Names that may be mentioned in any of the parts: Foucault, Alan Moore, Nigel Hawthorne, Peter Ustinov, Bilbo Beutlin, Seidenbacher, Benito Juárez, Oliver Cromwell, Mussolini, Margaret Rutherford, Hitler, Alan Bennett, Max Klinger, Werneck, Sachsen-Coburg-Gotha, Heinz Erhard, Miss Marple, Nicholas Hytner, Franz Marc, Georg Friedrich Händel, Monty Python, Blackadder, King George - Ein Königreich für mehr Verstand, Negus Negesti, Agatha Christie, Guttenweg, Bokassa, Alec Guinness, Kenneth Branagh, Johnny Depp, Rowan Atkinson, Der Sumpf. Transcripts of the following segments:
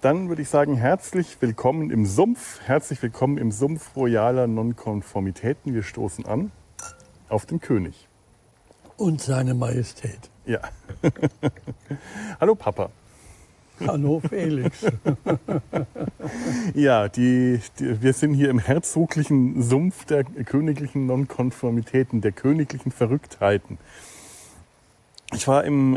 Dann würde ich sagen, herzlich willkommen im Sumpf. Herzlich willkommen im Sumpf royaler Nonkonformitäten. Wir stoßen an auf den König. Und seine Majestät. Ja. Hallo Papa. Hallo Felix. Ja, wir sind hier im herzoglichen Sumpf der königlichen Nonkonformitäten, der königlichen Verrücktheiten. Ich war in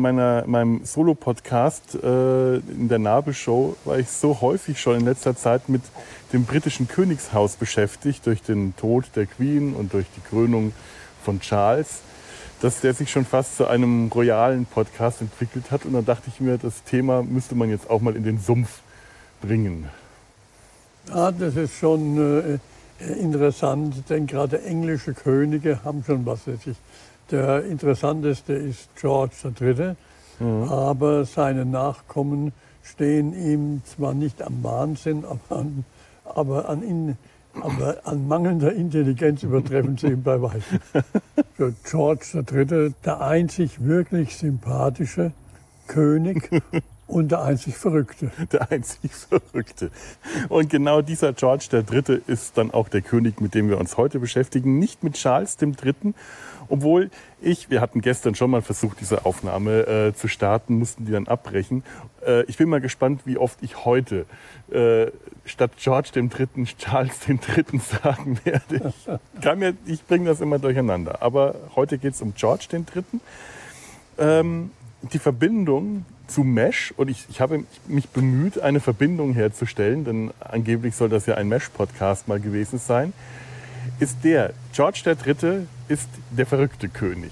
meinem Solo-Podcast in der Nabel-Show, war ich so häufig schon in letzter Zeit mit dem britischen Königshaus beschäftigt, durch den Tod der Queen und durch die Krönung von Charles, dass der sich schon fast zu einem royalen Podcast entwickelt hat. Und dann dachte ich mir, das Thema müsste man jetzt auch mal in den Sumpf bringen. Ja, das ist schon interessant, denn gerade englische Könige haben schon was in sich. Der interessanteste ist George III., mhm. aber seine Nachkommen stehen ihm zwar nicht am Wahnsinn, aber an mangelnder Intelligenz übertreffen sie ihn bei weitem. Für George III., der einzig wirklich sympathische König und der einzig Verrückte. Der einzig Verrückte. Und genau dieser George III. Ist dann auch der König, mit dem wir uns heute beschäftigen, nicht mit Charles III., obwohl wir hatten gestern schon mal versucht, diese Aufnahme zu starten, mussten die dann abbrechen. Ich bin mal gespannt, wie oft ich heute statt George dem Dritten Charles den Dritten sagen werde. Ich bringe das immer durcheinander. Aber heute geht es um George den Dritten. Die Verbindung zu Mesh, und ich habe mich bemüht, eine Verbindung herzustellen, denn angeblich soll das ja ein Mesh-Podcast mal gewesen sein, ist George III. Ist der verrückte König.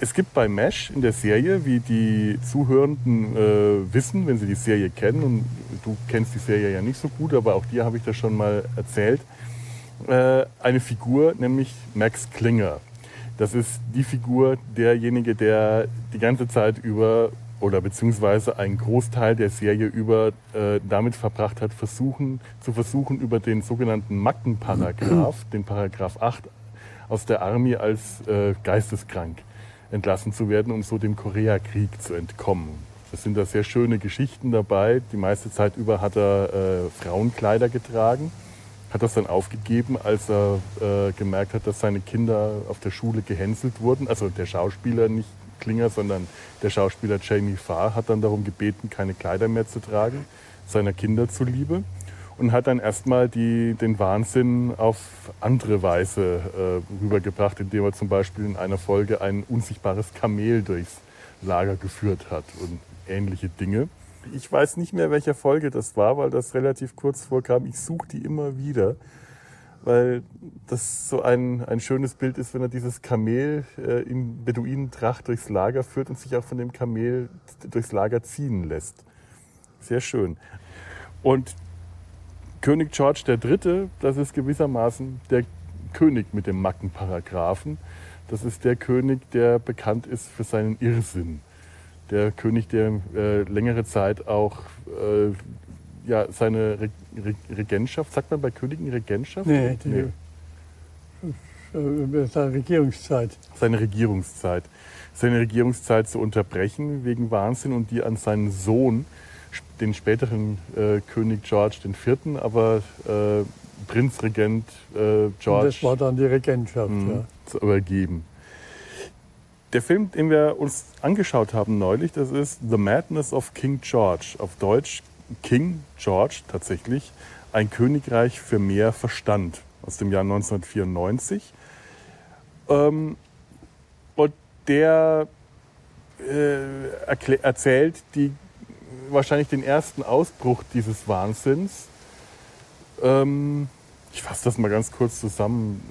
Es gibt bei Mesh in der Serie, wie die Zuhörenden wissen, wenn sie die Serie kennen, und du kennst die Serie ja nicht so gut, aber auch dir habe ich das schon mal erzählt, eine Figur, nämlich Max Klinger. Das ist die Figur, derjenige, der die ganze Zeit über oder beziehungsweise einen Großteil der Serie über damit verbracht hat, versuchen über den sogenannten Mackenparagraf, den Paragraph 8, aus der Armee als geisteskrank entlassen zu werden, um so dem Koreakrieg zu entkommen. Es sind da sehr schöne Geschichten dabei. Die meiste Zeit über hat er Frauenkleider getragen, hat das dann aufgegeben, als er gemerkt hat, dass seine Kinder auf der Schule gehänselt wurden. Also der Schauspieler, nicht Klinger, sondern der Schauspieler Jamie Farr hat dann darum gebeten, keine Kleider mehr zu tragen, seiner Kinder zuliebe. Und hat dann erstmal den Wahnsinn auf andere Weise rübergebracht, indem er zum Beispiel in einer Folge ein unsichtbares Kamel durchs Lager geführt hat und ähnliche Dinge. Ich weiß nicht mehr, welcher Folge das war, weil das relativ kurz vorkam. Ich suche die immer wieder, weil das so ein schönes Bild ist, wenn er dieses Kamel in Beduinentracht durchs Lager führt und sich auch von dem Kamel durchs Lager ziehen lässt. Sehr schön. Und König George III., das ist gewissermaßen der König mit dem Mackenparagraphen. Das ist der König, der bekannt ist für seinen Irrsinn. Der König, der längere Zeit auch seine Regentschaft, sagt man bei Königen Regentschaft? Nee. Seine Regierungszeit zu unterbrechen wegen Wahnsinn und die an seinen Sohn, den späteren König George IV., aber Prinzregent George. Das war dann die Regentschaft, zu übergeben. Der Film, den wir uns angeschaut haben neulich, das ist The Madness of King George. Auf Deutsch King George tatsächlich, ein Königreich für mehr Verstand aus dem Jahr 1994. Und der erzählt wahrscheinlich den ersten Ausbruch dieses Wahnsinns. Ich fasse das mal ganz kurz zusammen,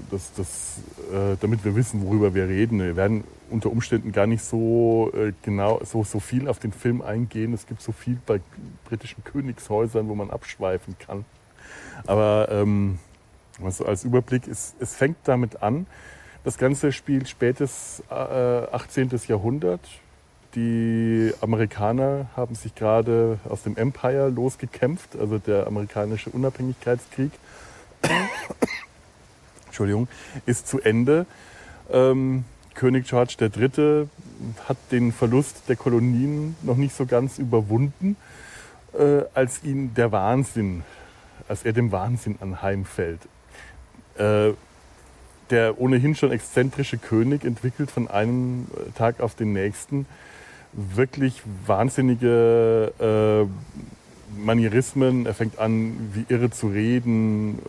damit wir wissen, worüber wir reden. Wir werden unter Umständen gar nicht so genau so viel auf den Film eingehen. Es gibt so viel bei britischen Königshäusern, wo man abschweifen kann. Aber also als Überblick, es fängt damit an. Das Ganze spielt spätes 18. Jahrhundert. Die Amerikaner haben sich gerade aus dem Empire losgekämpft, also der amerikanische Unabhängigkeitskrieg Entschuldigung, ist zu Ende. König George III. Hat den Verlust der Kolonien noch nicht so ganz überwunden als ihn der Wahnsinn, als er dem Wahnsinn anheimfällt. Der ohnehin schon exzentrische König entwickelt von einem Tag auf den nächsten wirklich wahnsinnige Manierismen. Er fängt an, wie irre zu reden,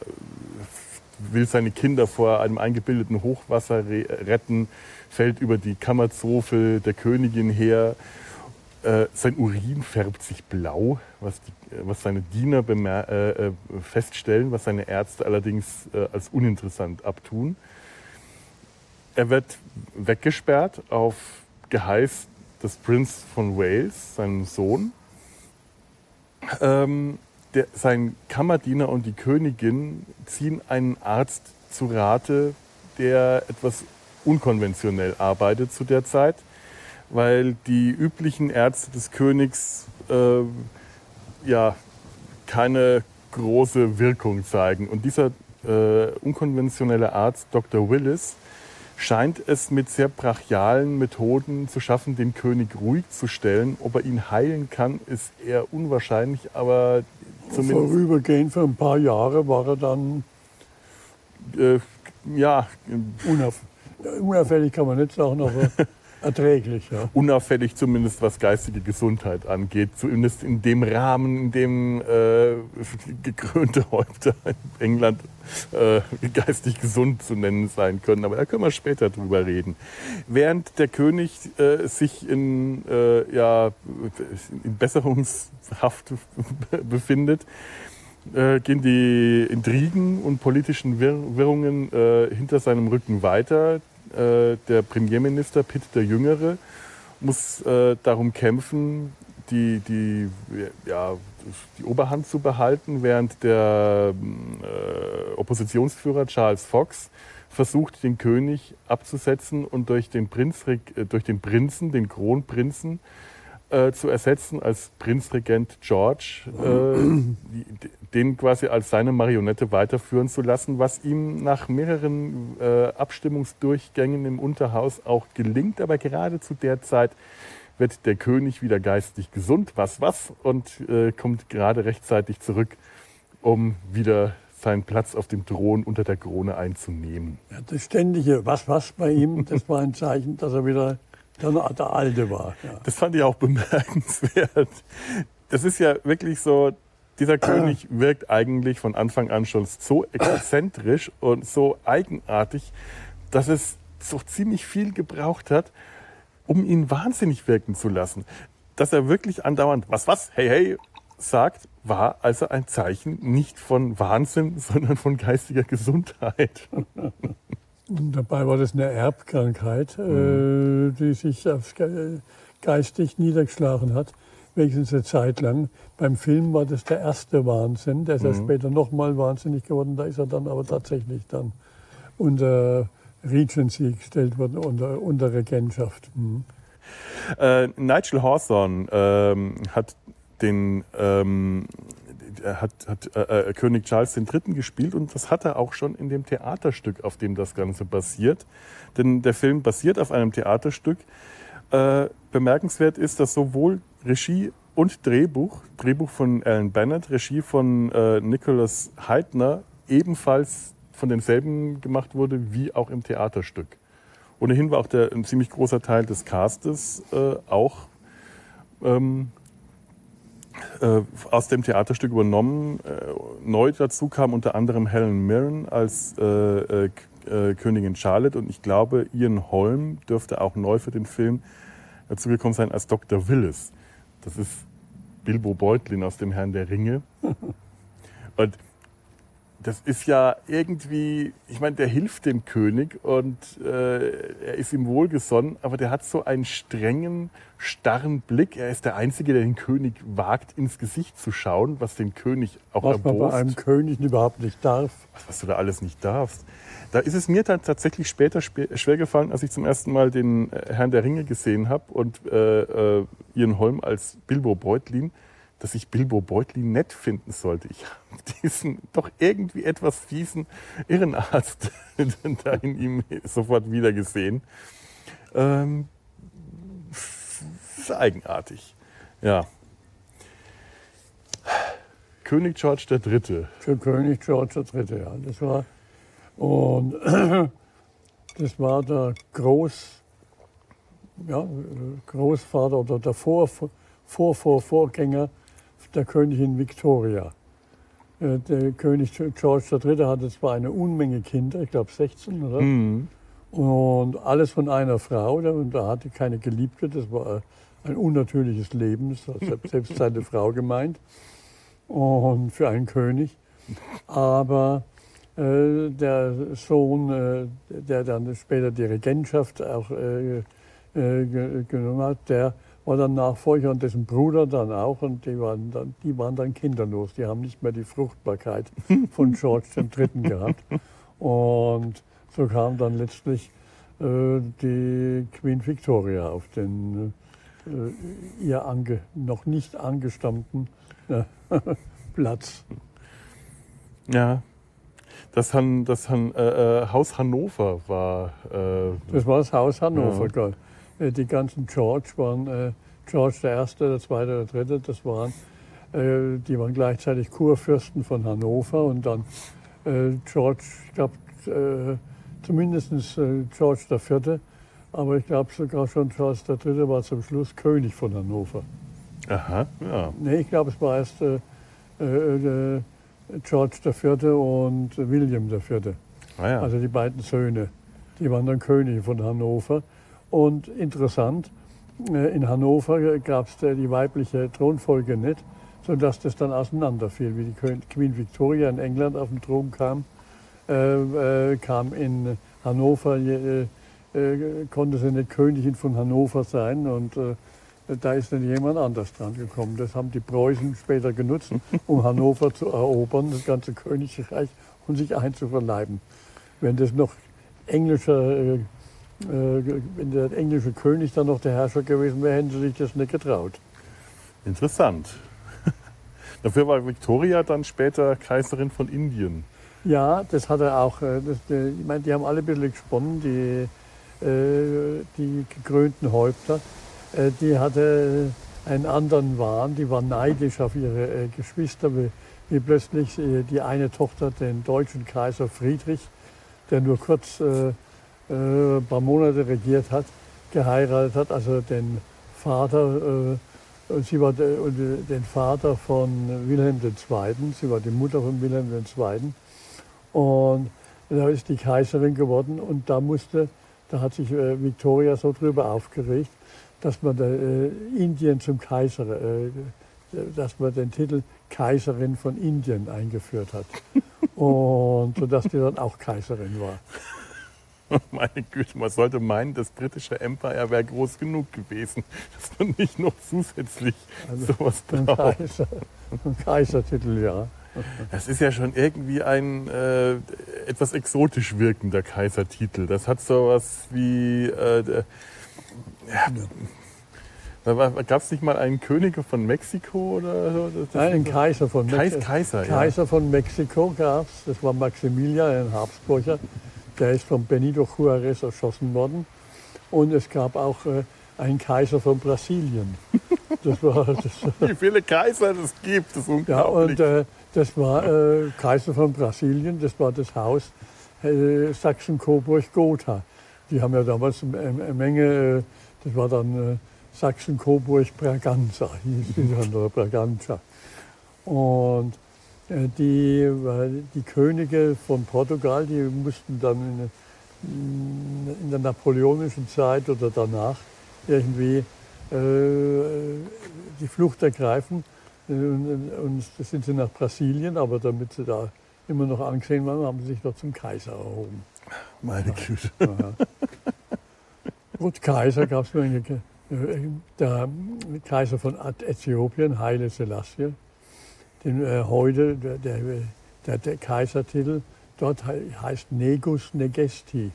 will seine Kinder vor einem eingebildeten Hochwasser retten, fällt über die Kammerzofe der Königin her. Sein Urin färbt sich blau, was seine Diener feststellen, was seine Ärzte allerdings als uninteressant abtun. Er wird weggesperrt auf Geheiß des Prince von Wales, seinem Sohn. Sein Kammerdiener und die Königin ziehen einen Arzt zu Rate, der etwas unkonventionell arbeitet zu der Zeit, weil die üblichen Ärzte des Königs keine große Wirkung zeigen. Und dieser unkonventionelle Arzt, Dr. Willis, scheint es mit sehr brachialen Methoden zu schaffen, den König ruhig zu stellen. Ob er ihn heilen kann, ist eher unwahrscheinlich, aber zumindest... Vorübergehend für ein paar Jahre war er dann... Unauffällig kann man nicht sagen, aber... Erträglich, ja. Unauffällig zumindest, was geistige Gesundheit angeht. Zumindest in dem Rahmen, in dem gekrönte Häupter in England geistig gesund zu nennen sein können. Aber da können wir später drüber reden. Während der König sich in Besserungshaft befindet, gehen die Intrigen und politischen Wirrungen hinter seinem Rücken weiter. Der Premierminister Pitt der Jüngere muss darum kämpfen, die Oberhand zu behalten, während der Oppositionsführer Charles Fox versucht, den König abzusetzen und durch den Prinzen, den Kronprinzen, zu ersetzen als Prinzregent George, den quasi als seine Marionette weiterführen zu lassen, was ihm nach mehreren Abstimmungsdurchgängen im Unterhaus auch gelingt. Aber gerade zu der Zeit wird der König wieder geistig gesund, und kommt gerade rechtzeitig zurück, um wieder seinen Platz auf dem Thron unter der Krone einzunehmen. Ja, das ständige was bei ihm, das war ein Zeichen, dass er wieder... Der Alte war. Ja. Das fand ich auch bemerkenswert. Das ist ja wirklich so, dieser König wirkt eigentlich von Anfang an schon so exzentrisch und so eigenartig, dass es so ziemlich viel gebraucht hat, um ihn wahnsinnig wirken zu lassen. Dass er wirklich andauernd hey, sagt, war also ein Zeichen nicht von Wahnsinn, sondern von geistiger Gesundheit. Und dabei war das eine Erbkrankheit, die sich geistig niedergeschlagen hat, wenigstens eine Zeit lang. Beim Film war das der erste Wahnsinn, der ist ja später nochmal wahnsinnig geworden, da ist er dann aber tatsächlich dann unter Regency gestellt worden, unter Regentschaft. Nigel Hawthorne hat den... Er hat König Charles III. Gespielt und das hat er auch schon in dem Theaterstück, auf dem das Ganze basiert. Denn der Film basiert auf einem Theaterstück. Bemerkenswert ist, dass sowohl Regie und Drehbuch von Alan Bennett, Regie von Nicholas Hytner, ebenfalls von denselben gemacht wurde wie auch im Theaterstück. Ohnehin war auch ein ziemlich großer Teil des Castes auch... aus dem Theaterstück übernommen. Neu dazu kam unter anderem Helen Mirren als Königin Charlotte und ich glaube, Ian Holm dürfte auch neu für den Film dazu gekommen sein als Dr. Willis. Das ist Bilbo Beutlin aus dem Herrn der Ringe. Und das ist ja irgendwie, ich meine, der hilft dem König und er ist ihm wohlgesonnen, aber der hat so einen strengen, starren Blick. Er ist der Einzige, der den König wagt, ins Gesicht zu schauen, was den König auch erbost. Was man bei einem König überhaupt nicht darf. Was du da alles nicht darfst. Da ist es mir dann tatsächlich später schwer gefallen, als ich zum ersten Mal den Herrn der Ringe gesehen habe und Ian Holm als Bilbo Beutlin, dass ich Bilbo Beutlin nett finden sollte. Ich habe diesen doch irgendwie etwas fiesen Irrenarzt da in ihm sofort wieder gesehen. Ist eigenartig. Ja. König George III. Für König George III., ja. Das war der Großvater oder der Vorvorgänger der Königin Victoria. Der König George III. Hatte zwar eine Unmenge Kinder, ich glaube 16, oder? Mhm. Und alles von einer Frau, und da hatte keine Geliebte, das war ein unnatürliches Leben, das hat selbst seine Frau gemeint, und für einen König. Aber der Sohn, der dann später die Regentschaft auch genommen hat, der war dann Nachfolger und dessen Bruder dann auch. Und die waren dann kinderlos. Die haben nicht mehr die Fruchtbarkeit von George III. Gehabt. Und so kam dann letztlich die Queen Victoria auf den ihr noch nicht angestammten Platz. Ja. Das Haus Hannover war... das war das Haus Hannover, ja. Die ganzen George waren... George der Erste, der Zweite, der Dritte, die waren gleichzeitig Kurfürsten von Hannover. Und dann George, ich glaube, zumindest George der Vierte, aber ich glaube sogar schon George der Dritte war zum Schluss König von Hannover. Aha, ja. Nee, ich glaube, es war erst... George IV. Und William IV. Ah, ja. Also die beiden Söhne, die waren dann Könige von Hannover. Und interessant, in Hannover gab es die weibliche Thronfolge nicht, sodass das dann auseinanderfiel. Wie die Queen Victoria in England auf den Thron kam, kam in Hannover, konnte sie nicht Königin von Hannover sein, und da ist dann jemand anders dran gekommen. Das haben die Preußen später genutzt, um Hannover zu erobern, das ganze Königreich, und sich einzuverleiben. Wenn der englische König dann noch der Herrscher gewesen wäre, hätten sie sich das nicht getraut. Interessant. Dafür war Victoria dann später Kaiserin von Indien. Ja, das hat er auch. Ich meine, die haben alle ein bisschen gesponnen, die gekrönten Häupter. Die hatte einen anderen Wahn, die war neidisch auf ihre Geschwister, wie plötzlich die eine Tochter den deutschen Kaiser Friedrich, der nur kurz ein paar Monate regiert hat, geheiratet hat, also den Vater, den Vater von Wilhelm II., sie war die Mutter von Wilhelm II. Und da ist die Kaiserin geworden, und da hat sich Victoria so drüber aufgeregt, dass man Indien zum Kaiser, dass man den Titel Kaiserin von Indien eingeführt hat. Und sodass die dann auch Kaiserin war. Meine Güte, man sollte meinen, das britische Empire wäre groß genug gewesen, dass man nicht noch zusätzlich sowas braucht. Ein Kaisertitel, ja. Das ist ja schon irgendwie ein etwas exotisch wirkender Kaisertitel. Das hat sowas wie... Gab es nicht mal einen König von Mexiko? Oder? Nein, einen Kaiser von Mexiko. Kaiser von Mexiko gab es. Das war Maximilian, ein Habsburger. Der ist von Benito Juárez erschossen worden. Und es gab auch einen Kaiser von Brasilien. Wie viele Kaiser es gibt, das ist unglaublich. Ja, und das war Kaiser von Brasilien. Das war das Haus Sachsen-Coburg-Gotha. Die haben ja damals eine Menge, das war dann Sachsen-Coburg-Braganza, hieß die dann, oder Braganza. Und die Könige von Portugal, die mussten dann in der napoleonischen Zeit oder danach irgendwie die Flucht ergreifen. Und da sind sie nach Brasilien, aber damit sie da immer noch angesehen waren, haben sie sich noch zum Kaiser erhoben. Meine Güte. Gut, Kaiser gab es nur der Kaiser von Äthiopien, Haile Selassie. Heute der Kaisertitel dort heißt Negus Negesti.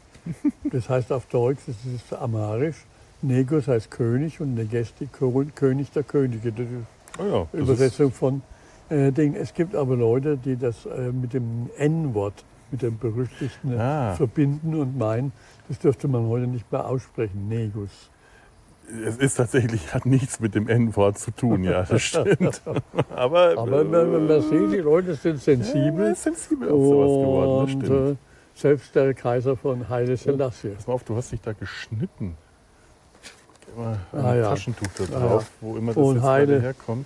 Das heißt auf Deutsch, das ist amharisch, Negus heißt König und Negesti König der Könige. Das ist das Übersetzung von Dingen. Es gibt aber Leute, die das mit dem N-Wort, mit dem berüchtigten verbinden und meinen, das dürfte man heute nicht mehr aussprechen, Negus. Es ist tatsächlich, hat nichts mit dem N-Wort zu tun, ja, das stimmt. Aber man sieht, die Leute sind sensibel. Ja, sensibel auf sowas geworden, das stimmt. Selbst der Kaiser von Haile Selassie. Pass mal auf, du hast dich da geschnitten. Immer ein Taschentuch da drauf, wo immer das und jetzt gerade herkommt.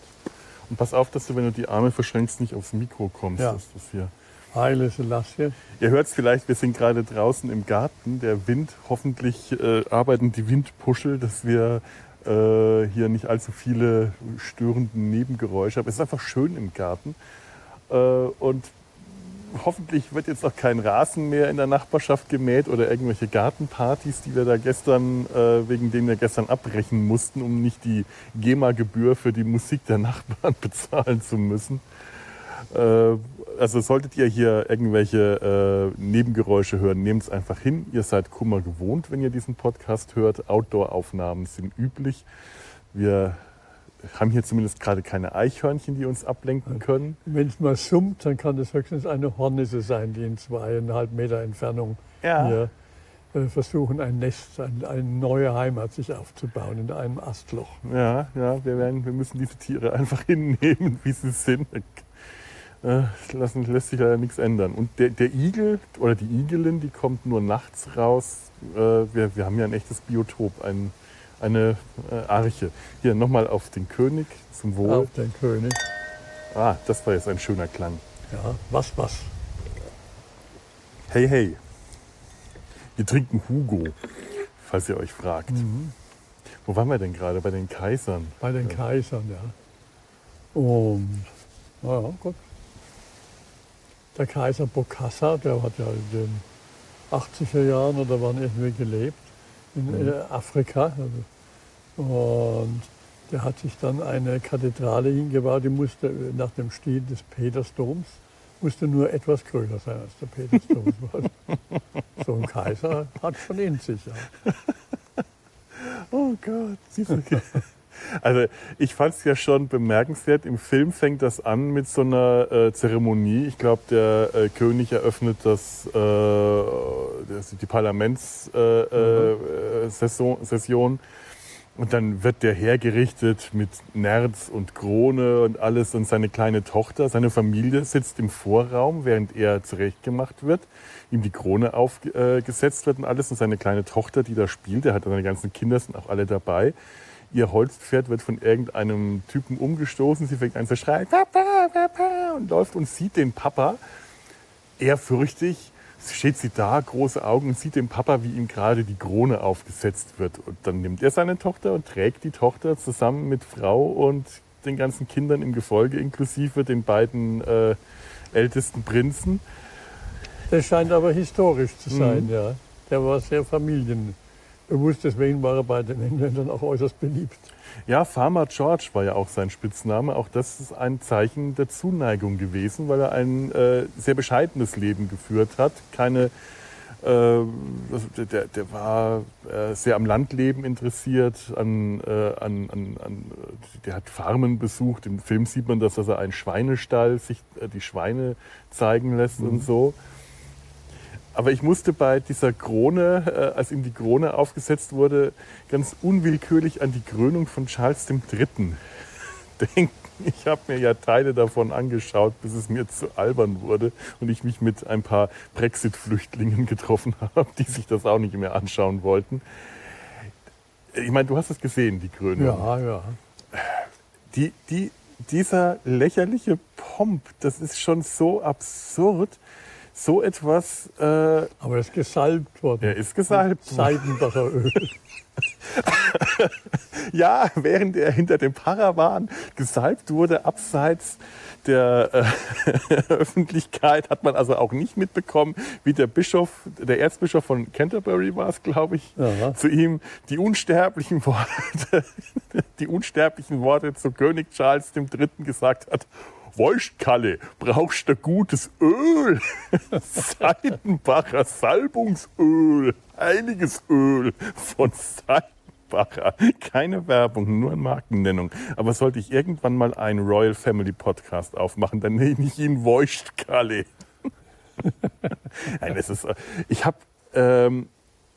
Und pass auf, dass du, wenn du die Arme verschränkst, nicht aufs Mikro kommst. Ja. Dass das hier Haile Selassie. Ihr hört es vielleicht, wir sind gerade draußen im Garten. Der Wind, hoffentlich arbeiten die Windpuschel, dass wir hier nicht allzu viele störenden Nebengeräusche haben. Es ist einfach schön im Garten. Und hoffentlich wird jetzt auch kein Rasen mehr in der Nachbarschaft gemäht oder irgendwelche Gartenpartys, die wir da gestern, wegen denen wir gestern abbrechen mussten, um nicht die GEMA-Gebühr für die Musik der Nachbarn bezahlen zu müssen. Also solltet ihr hier irgendwelche Nebengeräusche hören, nehmt es einfach hin. Ihr seid Kummer gewohnt, wenn ihr diesen Podcast hört. Outdoor-Aufnahmen sind üblich. Wir haben hier zumindest gerade keine Eichhörnchen, die uns ablenken können. Wenn es mal summt, dann kann das höchstens eine Hornisse sein, die in 2,5 Meter Entfernung hier versuchen, ein Nest, eine neue Heimat sich aufzubauen in einem Astloch. Ja, wir müssen diese Tiere einfach hinnehmen, wie sie sind. Lässt sich leider nichts ändern. Und der Igel oder die Igelin, die kommt nur nachts raus. Wir haben ja ein echtes Biotop, eine Arche. Hier nochmal auf den König, zum Wohl. Auf den König. Ah, das war jetzt ein schöner Klang. Ja, was? Hey. Wir trinken Hugo, falls ihr euch fragt. Mhm. Wo waren wir denn gerade? Bei den Kaisern. Bei den Kaisern, ja. Naja, gut. Der Kaiser Bokassa, der hat ja in den 80er Jahren oder wann irgendwie gelebt in Afrika. Und der hat sich dann eine Kathedrale hingebaut, die musste nach dem Stil des Petersdoms, musste nur etwas größer sein als der Petersdom. So ein Kaiser hat schon in sich. Ja. Oh Gott, Also ich fand es ja schon bemerkenswert, im Film fängt das an mit so einer Zeremonie. Ich glaube, der König eröffnet die Parlamentssession und dann wird der hergerichtet mit Nerz und Krone und alles und seine kleine Tochter, seine Familie sitzt im Vorraum, während er zurechtgemacht wird, ihm die Krone aufgesetzt wird und alles und seine kleine Tochter, die da spielt, der hat seine ganzen Kinder, sind auch alle dabei. Ihr Holzpferd wird von irgendeinem Typen umgestoßen. Sie fängt an zu schreien, Papa, Papa, und läuft und sieht den Papa. Ehrfürchtig steht sie da, große Augen, und sieht den Papa, wie ihm gerade die Krone aufgesetzt wird. Und dann nimmt er seine Tochter und trägt die Tochter zusammen mit Frau und den ganzen Kindern im Gefolge, inklusive den beiden ältesten Prinzen. Das scheint aber historisch zu sein, ja. Der war sehr familienbewusst. Deswegen war er bei den Engländern auch äußerst beliebt. Ja, Farmer George war ja auch sein Spitzname. Auch das ist ein Zeichen der Zuneigung gewesen, weil er ein sehr bescheidenes Leben geführt hat. Der war sehr am Landleben interessiert, der hat Farmen besucht. Im Film sieht man, dass er einen Schweinestall, sich die Schweine zeigen lässt und so. Aber ich musste bei dieser Krone, als ihm die Krone aufgesetzt wurde, ganz unwillkürlich an die Krönung von Charles III. denken. Ich habe mir ja Teile davon angeschaut, bis es mir zu albern wurde und ich mich mit ein paar Brexit-Flüchtlingen getroffen habe, die sich das auch nicht mehr anschauen wollten. Ich meine, du hast es gesehen, die Krönung. Ja. Dieser lächerliche Pomp, das ist schon so absurd. So etwas. Aber er ist gesalbt worden. Er ist gesalbt. Seidenbacheröl. Ja, während er hinter dem Paravan gesalbt wurde, abseits der Öffentlichkeit, hat man also auch nicht mitbekommen, wie der Erzbischof von Canterbury war es, glaube ich, zu ihm die unsterblichen Worte zu König Charles III. Gesagt hat. Weißt, Kalle, brauchst du gutes Öl? Seidenbacher Salbungsöl, heiliges Öl von Seidenbacher. Keine Werbung, nur eine Markennennung. Aber sollte ich irgendwann mal einen Royal Family Podcast aufmachen, dann nenne ich ihn Weißt, Kalle. Nein, das ist. Ich habe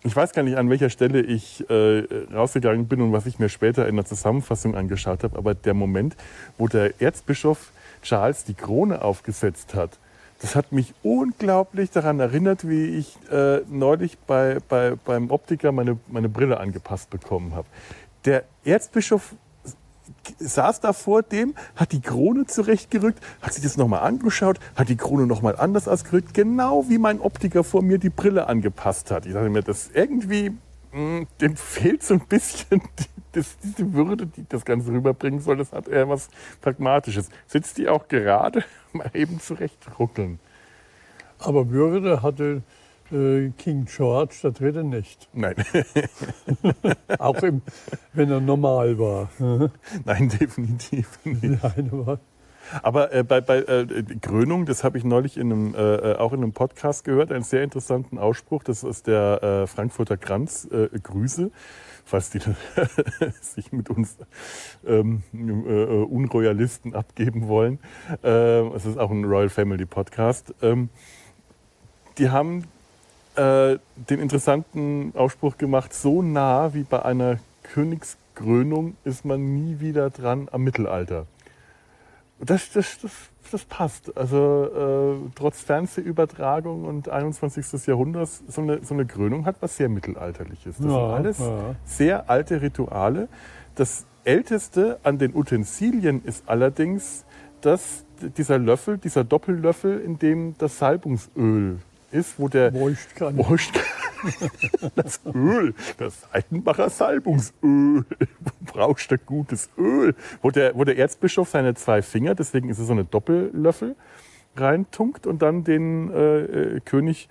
Ich weiß gar nicht, an welcher Stelle ich rausgegangen bin und was ich mir später in der Zusammenfassung angeschaut habe, aber der Moment, wo der Erzbischof Charles die Krone aufgesetzt hat, das hat mich unglaublich daran erinnert, wie ich neulich beim Optiker meine Brille angepasst bekommen habe. Der Erzbischof saß da vor dem, hat die Krone zurechtgerückt, hat sich das nochmal angeschaut, hat die Krone nochmal anders ausgerückt, genau wie mein Optiker vor mir die Brille angepasst hat. Ich dachte mir, das irgendwie, dem fehlt so ein bisschen diese Würde, die das Ganze rüberbringen soll. Das hat eher was Pragmatisches. Sitzt die auch gerade, mal eben zurechtruckeln. Aber Würde hatte King George III. Nicht. Nein. Auch wenn er normal war. Nein, definitiv nicht. Nein, aber bei Krönung, das habe ich neulich auch in einem Podcast gehört, einen sehr interessanten Ausspruch. Das ist der Frankfurter Kranz, Grüße, falls die sich mit uns Unroyalisten abgeben wollen. Es ist auch ein Royal Family Podcast. Die haben den interessanten Ausspruch gemacht, so nah wie bei einer Königskrönung ist man nie wieder dran am Mittelalter. Das passt. Also trotz Fernsehübertragung und 21. Jahrhunderts, so eine Krönung hat was sehr Mittelalterliches. Das sind alles sehr alte Rituale. Das Älteste an den Utensilien ist allerdings, dass dieser Doppellöffel, in dem das Salbungsöl ist, wo der das Öl, das Seitenbacher Salbungsöl, brauchst du gutes Öl, wo der Erzbischof seine zwei Finger, deswegen ist es so eine Doppellöffel, reintunkt und dann den König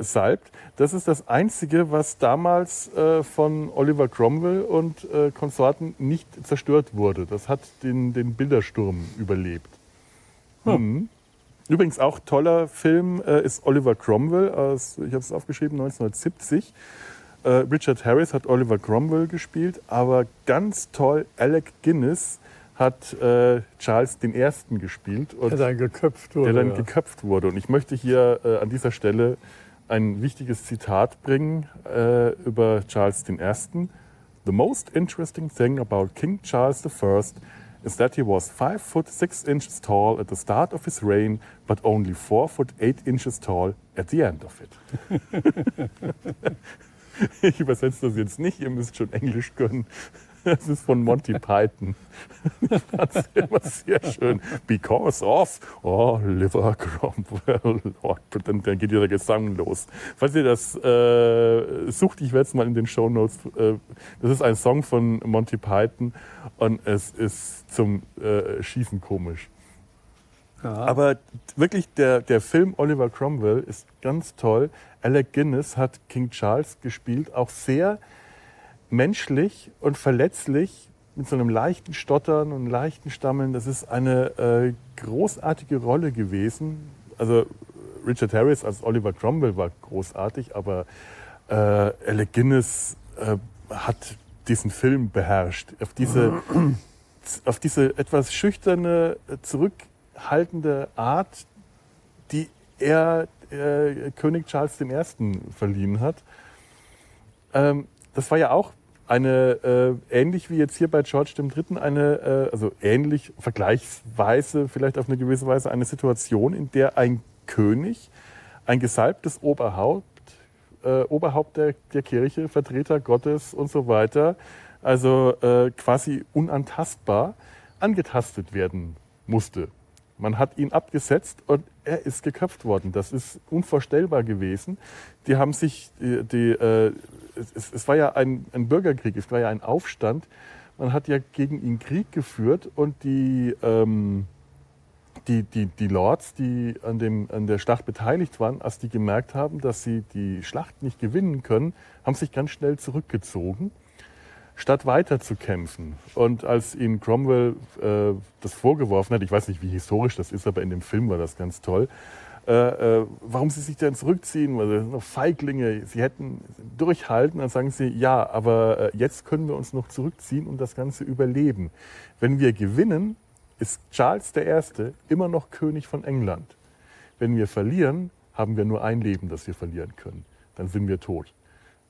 salbt. Das ist das Einzige, was damals von Oliver Cromwell und Konsorten nicht zerstört wurde. Das hat den Bildersturm überlebt. Hm. Übrigens auch toller Film ist Oliver Cromwell aus, ich habe es aufgeschrieben, 1970. Richard Harris hat Oliver Cromwell gespielt, aber ganz toll, Alec Guinness hat Charles I. gespielt. Und der dann geköpft wurde. Und ich möchte hier an dieser Stelle ein wichtiges Zitat bringen über Charles I. The most interesting thing about King Charles I is that he was 5'6" tall at the start of his reign, but only 4'8" tall at the end of it. Ich übersetze das jetzt nicht, ihr müsst schon Englisch können. Das ist von Monty Python. Ich fand es immer sehr schön. Because of Oliver Cromwell. Dann geht dieser Gesang los. Falls ihr das sucht, ich werde es mal in den Shownotes. Das ist ein Song von Monty Python und es ist zum Schießen komisch. Ja. Aber wirklich, der Film Oliver Cromwell ist ganz toll. Alec Guinness hat King Charles gespielt, auch sehr menschlich und verletzlich, mit so einem leichten Stottern und leichten Stammeln. Das ist eine großartige Rolle gewesen. Also Richard Harris als Oliver Cromwell war großartig, aber Alec Guinness hat diesen Film beherrscht. Auf diese etwas schüchterne, zurückhaltende Art, die er König Charles I. verliehen hat. Das war ja auch eine, ähnlich wie jetzt hier bei George III., also ähnlich, vergleichsweise, vielleicht auf eine gewisse Weise, eine Situation, in der ein König, ein gesalbtes Oberhaupt der Kirche, Vertreter Gottes und so weiter, also quasi unantastbar, angetastet werden musste. Man hat ihn abgesetzt und er ist geköpft worden. Das ist unvorstellbar gewesen. Die haben sich, es war ja ein Bürgerkrieg, es war ja ein Aufstand. Man hat ja gegen ihn Krieg geführt und die Lords, die an der Schlacht beteiligt waren, als die gemerkt haben, dass sie die Schlacht nicht gewinnen können, haben sich ganz schnell zurückgezogen, statt weiter zu kämpfen. Und als ihm Cromwell das vorgeworfen hat, ich weiß nicht, wie historisch das ist, aber in dem Film war das ganz toll, warum sie sich dann zurückziehen, weil das sind noch Feiglinge, sie hätten durchhalten, dann sagen sie, ja, aber jetzt können wir uns noch zurückziehen und das Ganze überleben. Wenn wir gewinnen, ist Charles I. immer noch König von England. Wenn wir verlieren, haben wir nur ein Leben, das wir verlieren können. Dann sind wir tot.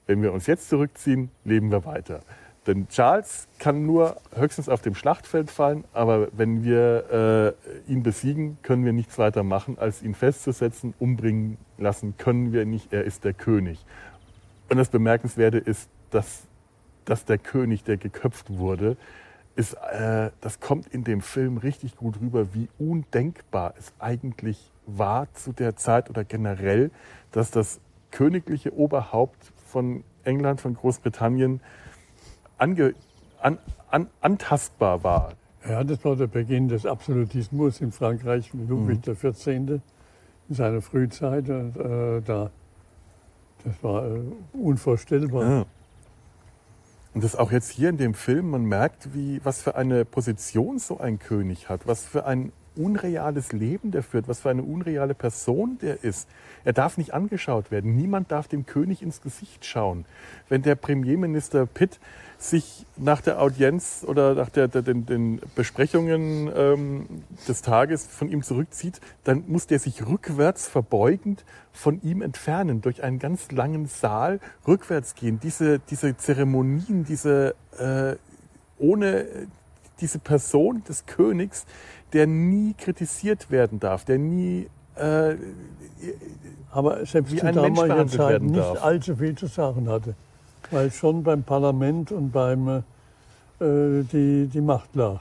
Wenn wir uns jetzt zurückziehen, leben wir weiter. Denn Charles kann nur höchstens auf dem Schlachtfeld fallen, aber wenn wir ihn besiegen, können wir nichts weiter machen, als ihn festzusetzen, umbringen lassen können wir nicht, er ist der König. Und das Bemerkenswerte ist, dass der König, der geköpft wurde, ist, das kommt in dem Film richtig gut rüber, wie undenkbar es eigentlich war zu der Zeit oder generell, dass das königliche Oberhaupt von England, von Großbritannien, antastbar war. Ja, das war der Beginn des Absolutismus in Frankreich mit Ludwig XIV. In seiner Frühzeit. Und, das war unvorstellbar. Ja. Und das auch jetzt hier in dem Film, man merkt, was für eine Position so ein König hat, was für ein unreales Leben der führt, was für eine unreale Person der ist. Er darf nicht angeschaut werden. Niemand darf dem König ins Gesicht schauen. Wenn der Premierminister Pitt sich nach der Audienz oder nach den Besprechungen des Tages von ihm zurückzieht, dann muss der sich rückwärts verbeugend von ihm entfernen, durch einen ganz langen Saal rückwärts gehen. Diese Zeremonien, diese Person des Königs, der nie kritisiert werden darf, der nie aber selbst wie ein Mensch behandelt werden darf. Nicht allzu viel zu sagen hatte, weil schon beim Parlament und beim die Macht lag.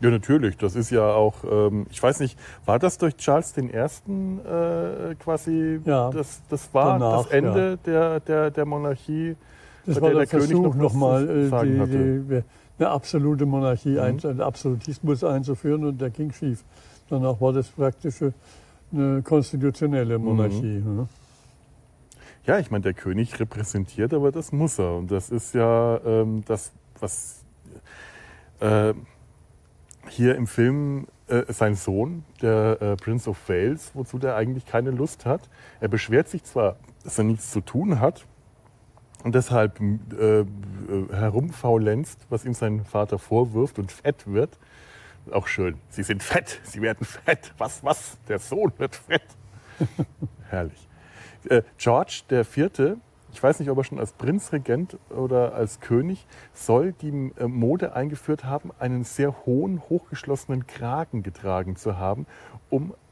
Ja, natürlich. Das ist ja auch, ich weiß nicht, war das durch Charles I. Quasi? Ja, das war danach, das Ende der Monarchie, das war der Versuch, König noch mal sagen hatte. Eine absolute Monarchie, einen Absolutismus einzuführen, und der ging schief. Danach war das praktisch eine konstitutionelle Monarchie. Mhm. Ja, ich meine, der König repräsentiert, aber das muss er. Und das ist ja das, was hier im Film sein Sohn, der Prince of Wales, wozu der eigentlich keine Lust hat. Er beschwert sich zwar, dass er nichts zu tun hat, und deshalb herumfaulenzt, was ihm sein Vater vorwirft, und fett wird. Auch schön. Sie sind fett, sie werden fett. Was? Der Sohn wird fett. Herrlich. George IV., ich weiß nicht, ob er schon als Prinzregent oder als König, soll die Mode eingeführt haben, einen sehr hohen, hochgeschlossenen Kragen getragen zu haben,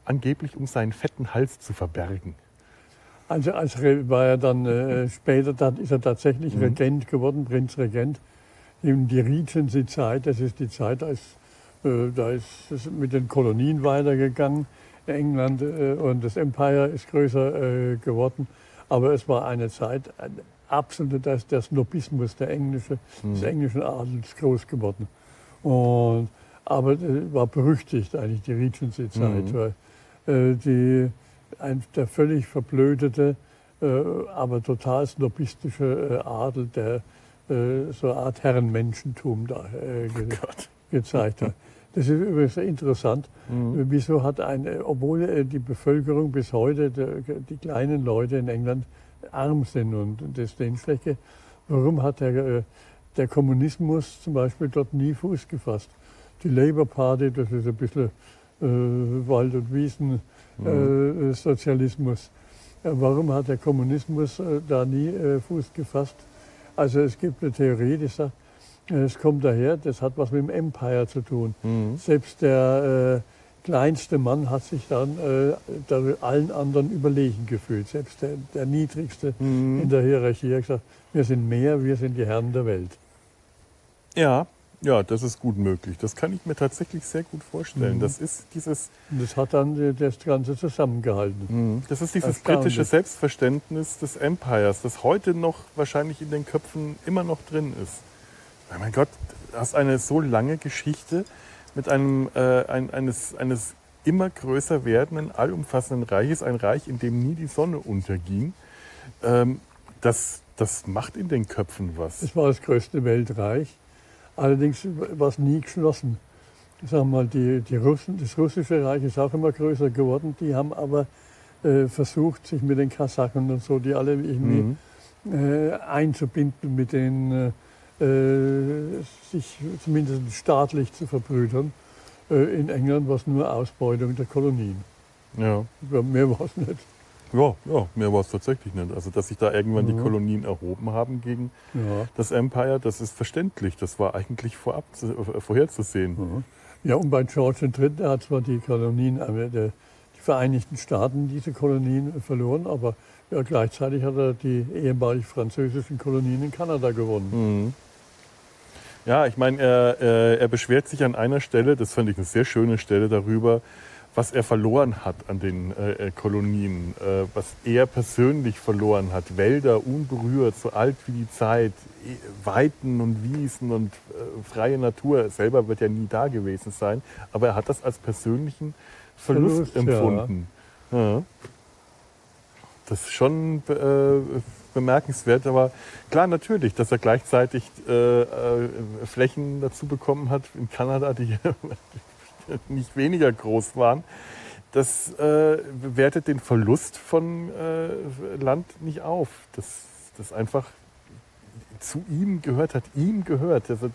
angeblich um seinen fetten Hals zu verbergen. Also war er dann später, dann ist er tatsächlich Regent geworden, Prinzregent. In die Regency-Zeit, das ist die Zeit, da ist es mit den Kolonien weitergegangen, England und das Empire ist größer geworden. Aber es war eine Zeit, absolut, da ist der Snobismus des englischen Adels groß geworden. Aber war berüchtigt eigentlich die Regency-Zeit, weil der völlig verblödete, aber total snobistische Adel, der so eine Art Herrenmenschentum da gezeigt hat. Das ist übrigens sehr interessant. Wieso hat obwohl die Bevölkerung bis heute, die kleinen Leute in England, arm sind und das denen schlecht geht, warum hat der Kommunismus zum Beispiel dort nie Fuß gefasst? Die Labour Party, das ist ein bisschen Wald- und Wiesen, Sozialismus. Warum hat der Kommunismus da nie Fuß gefasst? Also es gibt eine Theorie, die sagt, es kommt daher, das hat was mit dem Empire zu tun. Selbst der kleinste Mann hat sich dann allen anderen überlegen gefühlt. Selbst der Niedrigste in der Hierarchie hat gesagt, wir sind mehr, wir sind die Herren der Welt. Ja, das ist gut möglich. Das kann ich mir tatsächlich sehr gut vorstellen. Das ist dieses... Das hat dann das Ganze zusammengehalten. Das ist dieses britische Selbstverständnis des Empires, das heute noch wahrscheinlich in den Köpfen immer noch drin ist. Oh mein Gott, du hast eine so lange Geschichte mit eines immer größer werdenden, allumfassenden Reiches, ein Reich, in dem nie die Sonne unterging. Das macht in den Köpfen was. Das war das größte Weltreich. Allerdings war es nie geschlossen. Sagen wir mal, die Russen, das russische Reich ist auch immer größer geworden. Die haben aber versucht, sich mit den Kasachen und so, die alle irgendwie einzubinden, mit denen sich zumindest staatlich zu verbrüdern. In England war es nur Ausbeutung der Kolonien. Ja. Mehr war es nicht. Ja, mehr war es tatsächlich nicht. Also, dass sich da irgendwann die Kolonien erhoben haben gegen das Empire, das ist verständlich. Das war eigentlich vorherzusehen. Ja, und bei George III. Hat zwar die Kolonien, die Vereinigten Staaten, diese Kolonien verloren, aber ja, gleichzeitig hat er die ehemalig französischen Kolonien in Kanada gewonnen. Mhm. Ja, ich meine, er beschwert sich an einer Stelle, das fand ich eine sehr schöne Stelle, darüber, was er verloren hat an den Kolonien, was er persönlich verloren hat. Wälder unberührt, so alt wie die Zeit, Weiden und Wiesen und freie Natur. Selber wird ja nie da gewesen sein, aber er hat das als persönlichen Verlust empfunden. Ja. Das ist schon bemerkenswert, aber klar, natürlich, dass er gleichzeitig Flächen dazu bekommen hat in Kanada, die nicht weniger groß waren. Das wertet den Verlust von Land nicht auf. Das einfach zu ihm gehört hat, ihm gehört. Also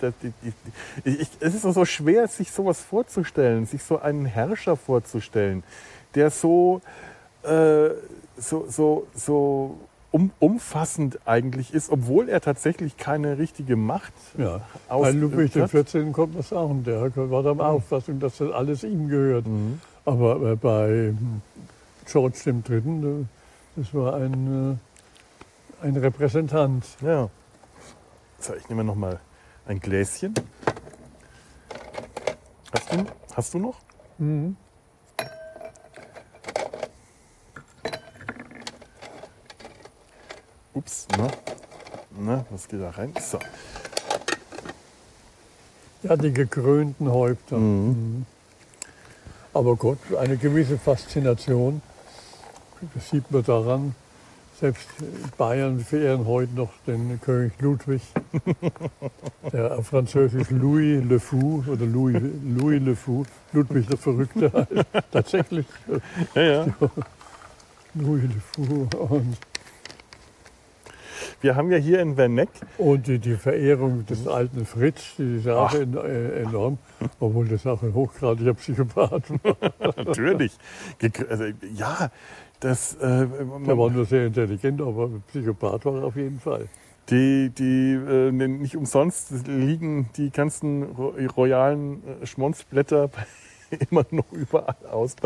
es ist so schwer, sich sowas vorzustellen, sich so einen Herrscher vorzustellen, der so umfassend eigentlich ist, obwohl er tatsächlich keine richtige Macht ausübt. Bei Ludwig XIV. Kommt das auch und der war dann Auffassung, dass das alles ihm gehört. Mhm. Aber bei George III., das war ein Repräsentant. Ja. So, ich nehme noch mal ein Gläschen. Hast du noch? Mhm. Ups, na, was geht da rein? So. Ja, die gekrönten Häupter. Mhm. Aber Gott, eine gewisse Faszination. Das sieht man daran. Selbst Bayern verehren heute noch den König Ludwig. Der auf Französisch Louis le Fou oder Louis le Fou, Ludwig der Verrückte heißt. Tatsächlich. Ja. Louis le Fou und wir haben ja hier in Werneck... Und die Verehrung des alten Fritz, die ist auch enorm, obwohl das auch ein hochgradiger Psychopath war. Natürlich. Der war nur sehr intelligent, aber Psychopath war er auf jeden Fall. Die nicht umsonst liegen die ganzen royalen Schmonzblätter immer noch überall aus,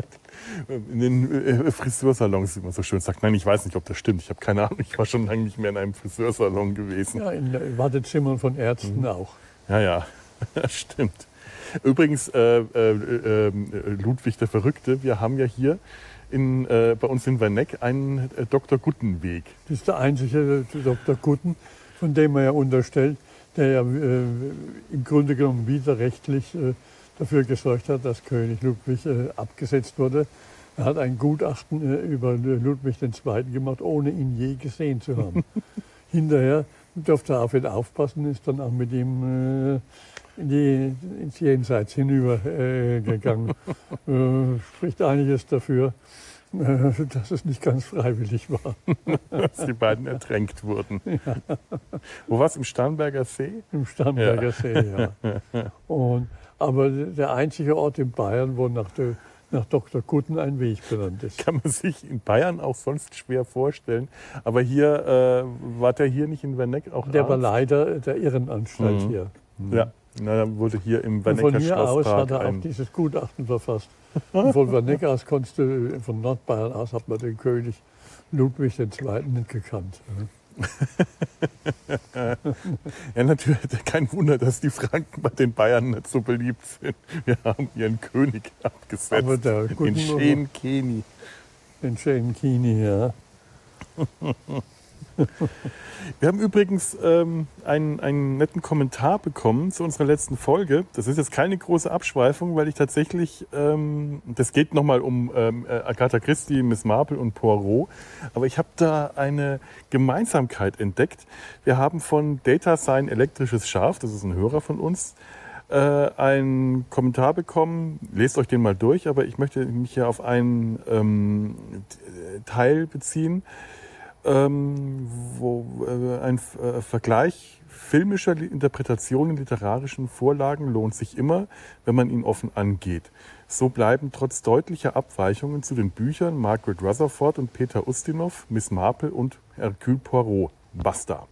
in den Friseursalons, wie man so schön sagt. Nein, ich weiß nicht, ob das stimmt. Ich habe keine Ahnung. Ich war schon lange nicht mehr in einem Friseursalon gewesen. Ja, in Wartezimmern von Ärzten auch. Ja, das stimmt. Übrigens, Ludwig der Verrückte, wir haben ja hier bei uns in Werneck einen Dr. Guttenweg. Das ist der einzige Dr. Gutten, von dem man ja unterstellt, der ja im Grunde genommen widerrechtlich dafür gesorgt hat, dass König Ludwig abgesetzt wurde. Er hat ein Gutachten über Ludwig II. Gemacht, ohne ihn je gesehen zu haben. Hinterher durfte er auf ihn aufpassen, ist dann auch mit ihm ins Jenseits hinübergegangen. Spricht einiges dafür, dass es nicht ganz freiwillig war. Dass die beiden ertränkt wurden. Ja. Wo war's? Im Starnberger See? Im Starnberger See, ja. Aber der einzige Ort in Bayern, wo nach Dr. Gutten ein Weg benannt ist. Kann man sich in Bayern auch sonst schwer vorstellen. Aber hier, war der hier nicht in Werneck auch der Arzt? War leider der Irrenanstalt hier. Ja, dann wurde hier im Wernecker Schlosspark... Von hier aus hat er auch dieses Gutachten verfasst. Und von Werneck aus von Nordbayern aus hat man den König Ludwig II. Nicht gekannt. Ja, natürlich, kein Wunder, dass die Franken bei den Bayern nicht so beliebt sind. Wir haben ihren König abgesetzt, den Schenkeni. Den Schenkeni, ja. Wir haben übrigens einen netten Kommentar bekommen zu unserer letzten Folge. Das ist jetzt keine große Abschweifung, weil ich tatsächlich, das geht nochmal um Agatha Christie, Miss Marple und Poirot, aber ich habe da eine Gemeinsamkeit entdeckt. Wir haben von Data Sein Elektrisches Schaf, das ist ein Hörer von uns, einen Kommentar bekommen. Lest euch den mal durch, aber ich möchte mich hier auf einen Teil beziehen. Wo ein Vergleich filmischer Interpretationen literarischen Vorlagen lohnt sich immer, wenn man ihn offen angeht. So bleiben trotz deutlicher Abweichungen zu den Büchern Margaret Rutherford und Peter Ustinov, Miss Marple und Hercule Poirot. Basta.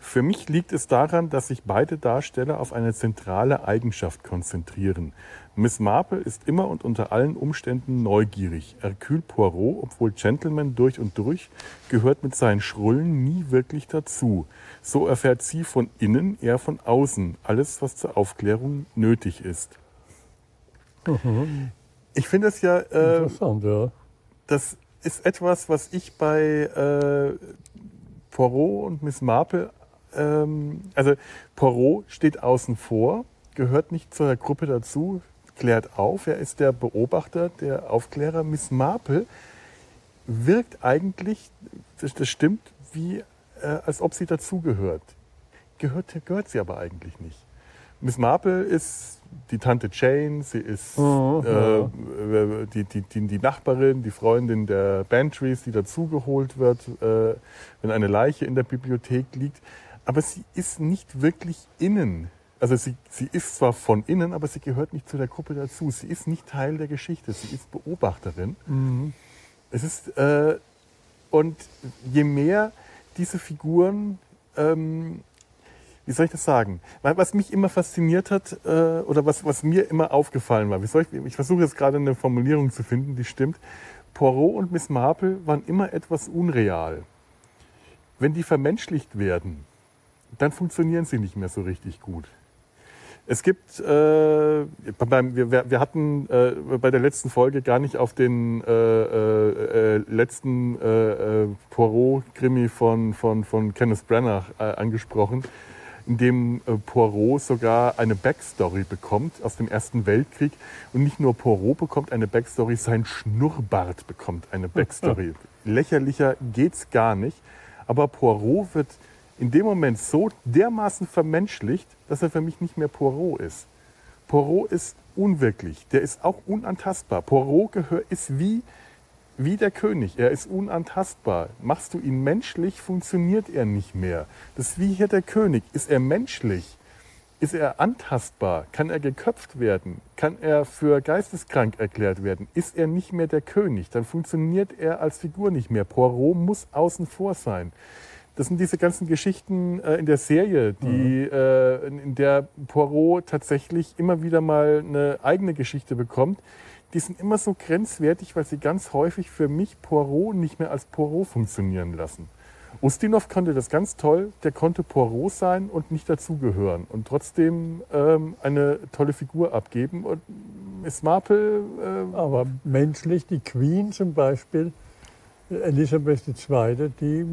Für mich liegt es daran, dass sich beide Darsteller auf eine zentrale Eigenschaft konzentrieren. Miss Marple ist immer und unter allen Umständen neugierig. Hercule Poirot, obwohl Gentleman durch und durch, gehört mit seinen Schrullen nie wirklich dazu. So erfährt sie von innen, er von außen. Alles, was zur Aufklärung nötig ist. Mhm. Ich finde das ja... interessant, ja. Das ist etwas, was ich bei Poirot und Miss Marple... also Poirot steht außen vor, gehört nicht zur Gruppe dazu, klärt auf. Er ist der Beobachter, der Aufklärer. Miss Marple wirkt eigentlich, das stimmt, wie als ob sie dazugehört. Gehört sie aber eigentlich nicht. Miss Marple ist die Tante Jane, sie ist die Nachbarin, die Freundin der Bantries, die dazugeholt wird, wenn eine Leiche in der Bibliothek liegt. Aber sie ist nicht wirklich innen. Also sie ist zwar von innen, aber sie gehört nicht zu der Gruppe dazu. Sie ist nicht Teil der Geschichte, sie ist Beobachterin. Mhm. Es ist und je mehr diese Figuren, wie soll ich das sagen? Was mich immer fasziniert hat oder was mir immer aufgefallen war. Ich versuche jetzt gerade eine Formulierung zu finden, die stimmt. Poirot und Miss Marple waren immer etwas unreal. Wenn die vermenschlicht werden, dann funktionieren sie nicht mehr so richtig gut. Es gibt, wir hatten bei der letzten Folge gar nicht auf den letzten Poirot-Krimi von Kenneth Branagh angesprochen, in dem Poirot sogar eine Backstory bekommt aus dem Ersten Weltkrieg. Und nicht nur Poirot bekommt eine Backstory, sein Schnurrbart bekommt eine Backstory. Lächerlicher geht's gar nicht. Aber Poirot wird in dem Moment so dermaßen vermenschlicht, dass er für mich nicht mehr Poirot ist. Poirot ist unwirklich, der ist auch unantastbar. Poirot ist wie der König, er ist unantastbar. Machst du ihn menschlich, funktioniert er nicht mehr. Das ist wie hier der König. Ist er menschlich? Ist er antastbar? Kann er geköpft werden? Kann er für geisteskrank erklärt werden? Ist er nicht mehr der König? Dann funktioniert er als Figur nicht mehr. Poirot muss außen vor sein. Das sind diese ganzen Geschichten in der Serie, in der Poirot tatsächlich immer wieder mal eine eigene Geschichte bekommt. Die sind immer so grenzwertig, weil sie ganz häufig für mich Poirot nicht mehr als Poirot funktionieren lassen. Ustinov konnte das ganz toll, der konnte Poirot sein und nicht dazugehören und trotzdem eine tolle Figur abgeben. Und Miss Marple... aber menschlich, die Queen zum Beispiel... Elisabeth II., die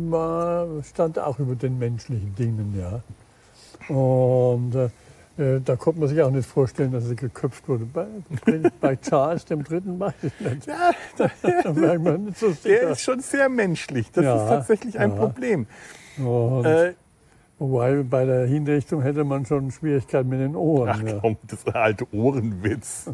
stand auch über den menschlichen Dingen, ja. Und da konnte man sich auch nicht vorstellen, dass sie geköpft wurde. Bei Charles III. Weiß ich nicht. Ja, da merkt man nicht so sicher. Der ist schon sehr menschlich. Das ist tatsächlich ein Problem. Und wobei bei der Hinrichtung hätte man schon Schwierigkeiten mit den Ohren. Ach komm, das ist ein alter Ohrenwitz.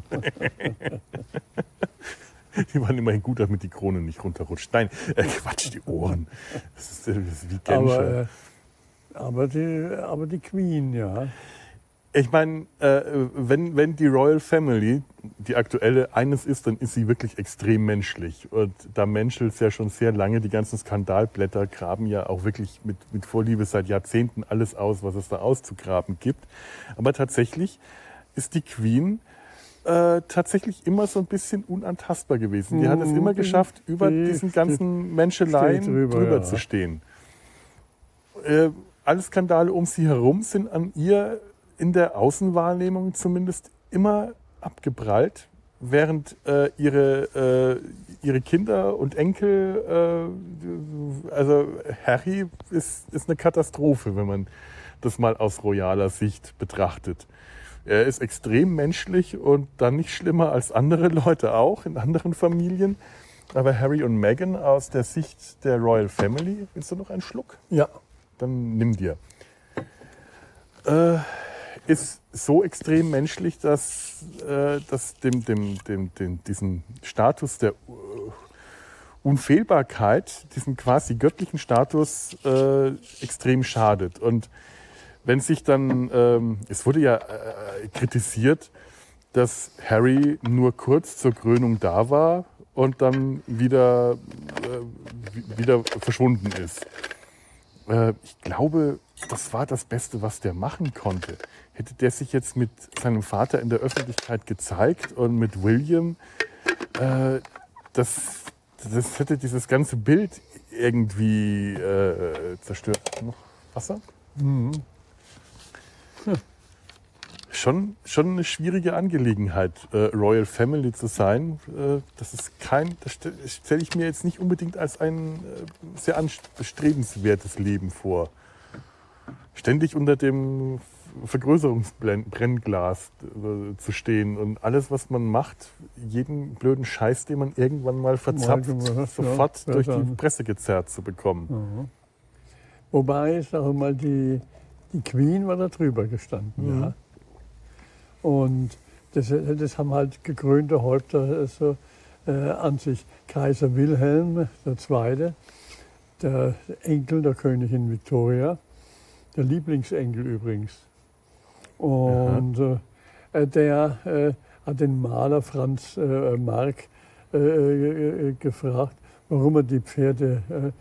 Die waren immerhin gut, damit die Krone nicht runterrutscht. Nein, Quatsch, die Ohren. Das ist wie Gänsche. Aber die Queen, ja. Ich meine, wenn die Royal Family, die aktuelle, eines ist, dann ist sie wirklich extrem menschlich. Und da menschelt es ja schon sehr lange. Die ganzen Skandalblätter graben ja auch wirklich mit Vorliebe seit Jahrzehnten alles aus, was es da auszugraben gibt. Aber tatsächlich ist die Queen... tatsächlich immer so ein bisschen unantastbar gewesen. Die hat es immer geschafft, über diesen ganzen Menscheleien drüber zu stehen. Alle Skandale um sie herum sind an ihr in der Außenwahrnehmung zumindest immer abgeprallt, während ihre Kinder und Enkel, also Harry ist eine Katastrophe, wenn man das mal aus royaler Sicht betrachtet. Er ist extrem menschlich und dann nicht schlimmer als andere Leute auch in anderen Familien. Aber Harry und Meghan aus der Sicht der Royal Family, willst du noch einen Schluck? Ja. Dann nimm dir. Ist so extrem menschlich, dass diesen Status der Unfehlbarkeit, diesen quasi göttlichen Status extrem schadet. Und wenn sich dann, es wurde ja kritisiert, dass Harry nur kurz zur Krönung da war und dann wieder verschwunden ist. Ich glaube, das war das Beste, was der machen konnte. Hätte der sich jetzt mit seinem Vater in der Öffentlichkeit gezeigt und mit William, das hätte dieses ganze Bild irgendwie zerstört. Noch Wasser? Mhm. Hm. Schon eine schwierige Angelegenheit, Royal Family zu sein. Das stelle ich mir jetzt nicht unbedingt als ein sehr anstrebenswertes Leben vor. Ständig unter dem Vergrößerungsbrennglas zu stehen und alles, was man macht, jeden blöden Scheiß, den man irgendwann mal verzapft, sofort durch die Presse gezerrt zu bekommen. Mhm. Wobei, ich sage mal, die Queen war da drüber gestanden, mhm. Ja. Und das haben halt gekrönte Häupter so an sich. Kaiser Wilhelm II., der Enkel der Königin Victoria, der Lieblingsenkel übrigens. Und der hat den Maler Franz Marc gefragt, warum er die Pferde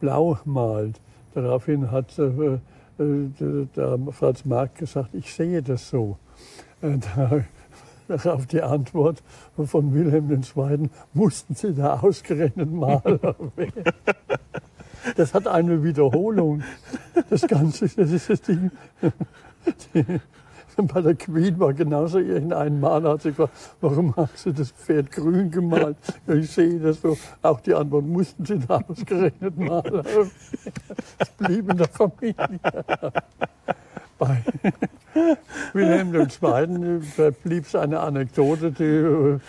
blau malt. Daraufhin hat der Franz Marc gesagt, ich sehe das so. Darauf die Antwort von Wilhelm II. Mussten sie da ausgerechnet Maler wählen. Das hat eine Wiederholung. Das Ganze, das ist das Ding. Bei der Queen war genauso irgendein Maler, hat sich gefragt, warum haben sie das Pferd grün gemalt? Ich sehe das so. Auch die Antwort, mussten sie da ausgerechnet Maler wählen. Das blieb in der Familie. Bei Wilhelm II. Blieb es eine Anekdote, die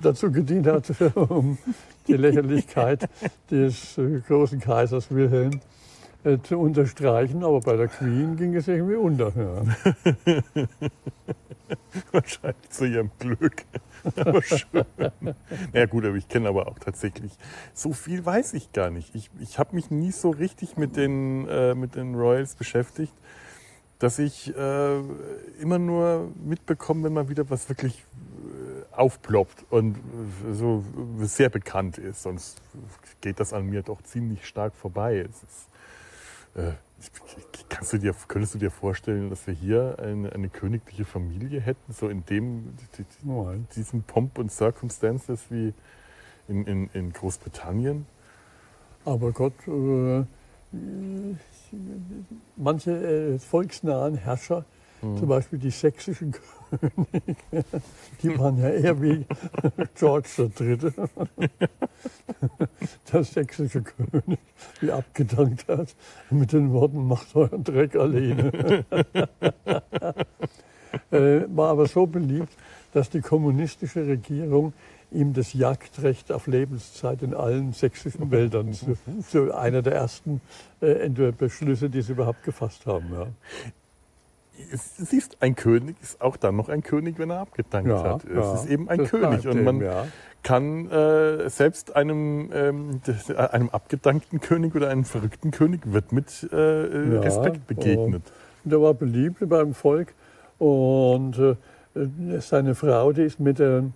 dazu gedient hat, um die Lächerlichkeit des großen Kaisers Wilhelm zu unterstreichen. Aber bei der Queen ging es irgendwie unter. Ja. Wahrscheinlich zu ihrem Glück. Aber schön. Ja gut, aber ich kenne aber auch tatsächlich, so viel weiß ich gar nicht. Ich habe mich nie so richtig mit den Royals beschäftigt, dass ich immer nur mitbekomme, wenn mal wieder was wirklich aufploppt und so sehr bekannt ist. Sonst geht das an mir doch ziemlich stark vorbei. Könntest du dir vorstellen, dass wir hier eine königliche Familie hätten, so in diesem Pomp und Circumstances wie in Großbritannien? Aber Gott... Manche volksnahen Herrscher, zum Beispiel die sächsischen Könige, die waren ja eher wie George III., der sächsische König, wie abgedankt hat, mit den Worten, macht euren Dreck alleine. War aber so beliebt, dass die kommunistische Regierung ihm das Jagdrecht auf Lebenszeit in allen sächsischen Wäldern. So einer der ersten Beschlüsse, die sie überhaupt gefasst haben. Ja. Siehst, ein König ist auch dann noch ein König, wenn er abgedankt hat. Es ist eben ein König und man kann selbst einem abgedankten König oder einem verrückten König wird mit Respekt begegnet. Und er war beliebt beim Volk und seine Frau, die ist mit dem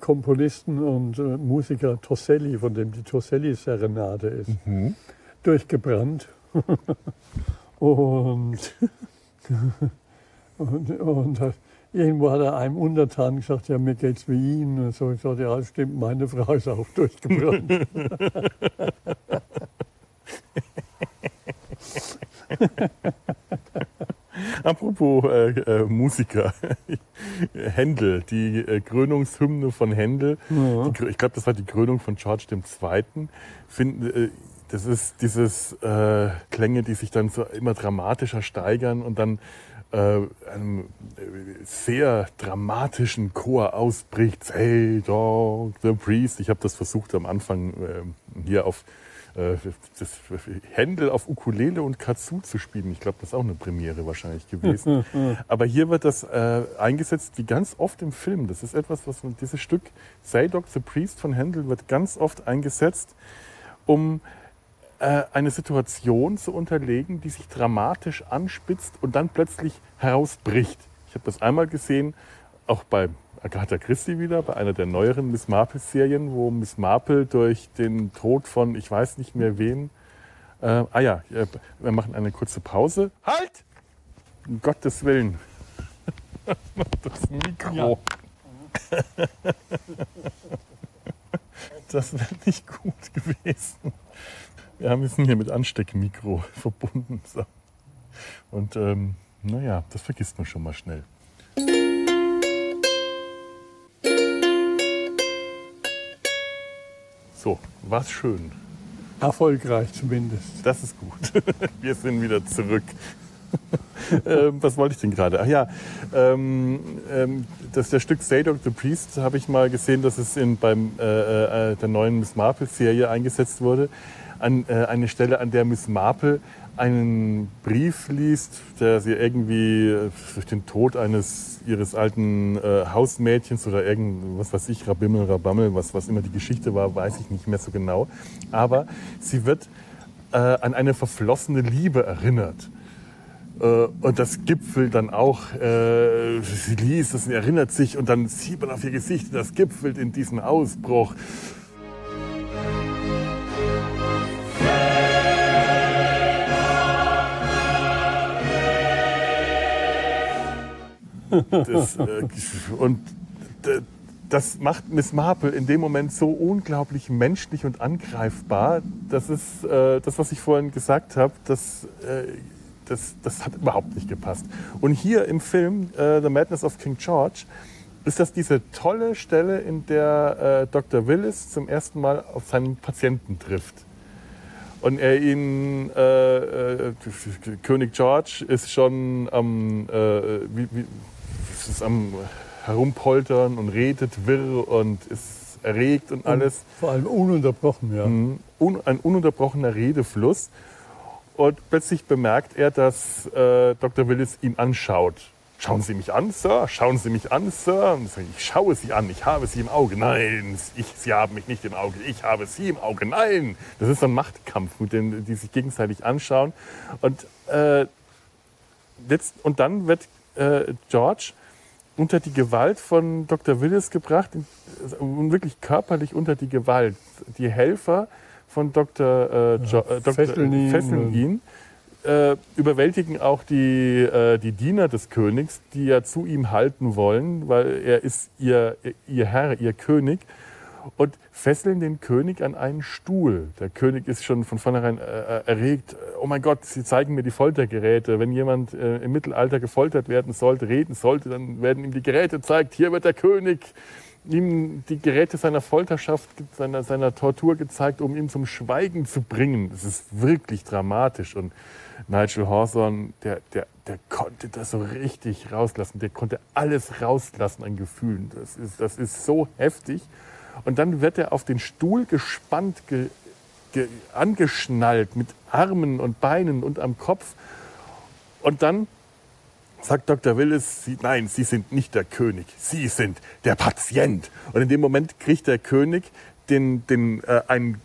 Komponisten und Musiker Tosselli, von dem die Tosselli-Serenade ist, durchgebrannt. und irgendwo hat er einem Untertan gesagt, ja, mir geht's wie Ihnen. Und so, ich sagte, ja, stimmt, meine Frau ist auch durchgebrannt. Apropos Musiker, Händel, die Krönungshymne von Händel, ich glaube, das war die Krönung von George II., das ist dieses Klänge, die sich dann so immer dramatischer steigern und dann einem sehr dramatischen Chor ausbricht, Say Dog the Priest. Ich habe das versucht am Anfang hier auf das Händel auf Ukulele und Kazoo zu spielen. Ich glaube, das ist auch eine Premiere wahrscheinlich gewesen. Aber hier wird das eingesetzt wie ganz oft im Film. Das ist etwas, was dieses Stück Say Dog the Priest von Händel wird ganz oft eingesetzt, um eine Situation zu unterlegen, die sich dramatisch anspitzt und dann plötzlich herausbricht. Ich habe das einmal gesehen, auch bei Agatha Christie wieder, bei einer der neueren Miss Marple-Serien, wo Miss Marple durch den Tod von ich weiß nicht mehr wem... wir machen eine kurze Pause. Halt! Um Gottes Willen. Das Mikro. Ja. Das wäre nicht gut gewesen. Ja, wir sind hier mit Ansteckmikro verbunden. So. Und das vergisst man schon mal schnell. So, war's schön. Erfolgreich zumindest. Das ist gut. Wir sind wieder zurück. Was wollte ich denn gerade? Ach ja, das Stück Zadok the Priest habe ich mal gesehen, dass es bei der neuen Miss Marple-Serie eingesetzt wurde. An eine Stelle, an der Miss Marple einen Brief liest, der sie irgendwie durch den Tod ihres alten Hausmädchens oder irgendwas weiß ich, Rabimmel, Rabammel, was immer die Geschichte war, weiß ich nicht mehr so genau. Aber sie wird an eine verflossene Liebe erinnert. Und das gipfelt dann auch, sie liest das und erinnert sich und dann sieht man auf ihr Gesicht, das gipfelt in diesem Ausbruch. Das macht Miss Marple in dem Moment so unglaublich menschlich und angreifbar. Das ist das, was ich vorhin gesagt habe, das hat überhaupt nicht gepasst. Und hier im Film The Madness of King George ist das diese tolle Stelle, in der Dr. Willis zum ersten Mal auf seinen Patienten trifft. Und er ihn, König George ist schon am Herumpoltern und redet wirr und ist erregt und alles. Vor allem ununterbrochen, ja. Ein ununterbrochener Redefluss. Und plötzlich bemerkt er, dass Dr. Willis ihn anschaut. Schauen Sie mich an, Sir? Schauen Sie mich an, Sir? Und ich schaue Sie an, ich habe Sie im Auge. Nein, Sie haben mich nicht im Auge, ich habe Sie im Auge. Nein! Das ist so ein Machtkampf, mit dem die sich gegenseitig anschauen. Und dann wird George unter die Gewalt von Dr. Willis gebracht, wirklich körperlich unter die Gewalt. Die Helfer von Dr. Fesseln ihn. Überwältigen auch die Diener des Königs, die ja zu ihm halten wollen, weil er ist ihr Herr, ihr König, und fesseln den König an einen Stuhl. Der König ist schon von vornherein erregt. Oh mein Gott, sie zeigen mir die Foltergeräte. Wenn jemand im Mittelalter gefoltert werden sollte, reden sollte, dann werden ihm die Geräte gezeigt. Hier wird der König ihm die Geräte seiner Folterschaft, seiner Tortur gezeigt, um ihn zum Schweigen zu bringen. Das ist wirklich dramatisch. Und Nigel Hawthorne, der konnte das so richtig rauslassen. Der konnte alles rauslassen an Gefühlen. Das ist so heftig. Und dann wird er auf den Stuhl gespannt, angeschnallt mit Armen und Beinen und am Kopf. Und dann sagt Dr. Willis, nein, Sie sind nicht der König, Sie sind der Patient. Und in dem Moment kriegt der König einen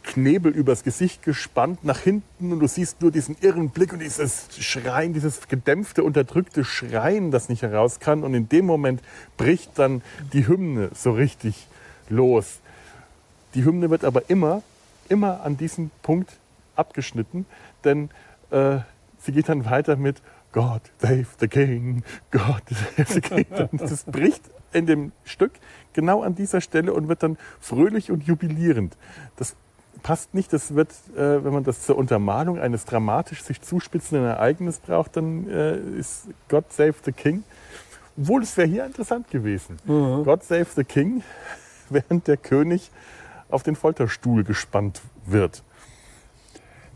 Knebel übers Gesicht gespannt nach hinten und du siehst nur diesen irren Blick und dieses Schreien, dieses gedämpfte, unterdrückte Schreien, das nicht heraus kann. Und in dem Moment bricht dann die Hymne so richtig los. Die Hymne wird aber immer an diesem Punkt abgeschnitten, denn sie geht dann weiter mit God save the King, God save the King. Das bricht in dem Stück genau an dieser Stelle und wird dann fröhlich und jubilierend. Das passt nicht. Das wird, wenn man das zur Untermalung eines dramatisch sich zuspitzenden Ereignisses braucht, dann ist God save the King. Obwohl, es wäre hier interessant gewesen. Mhm. God save the King, während der König auf den Folterstuhl gespannt wird.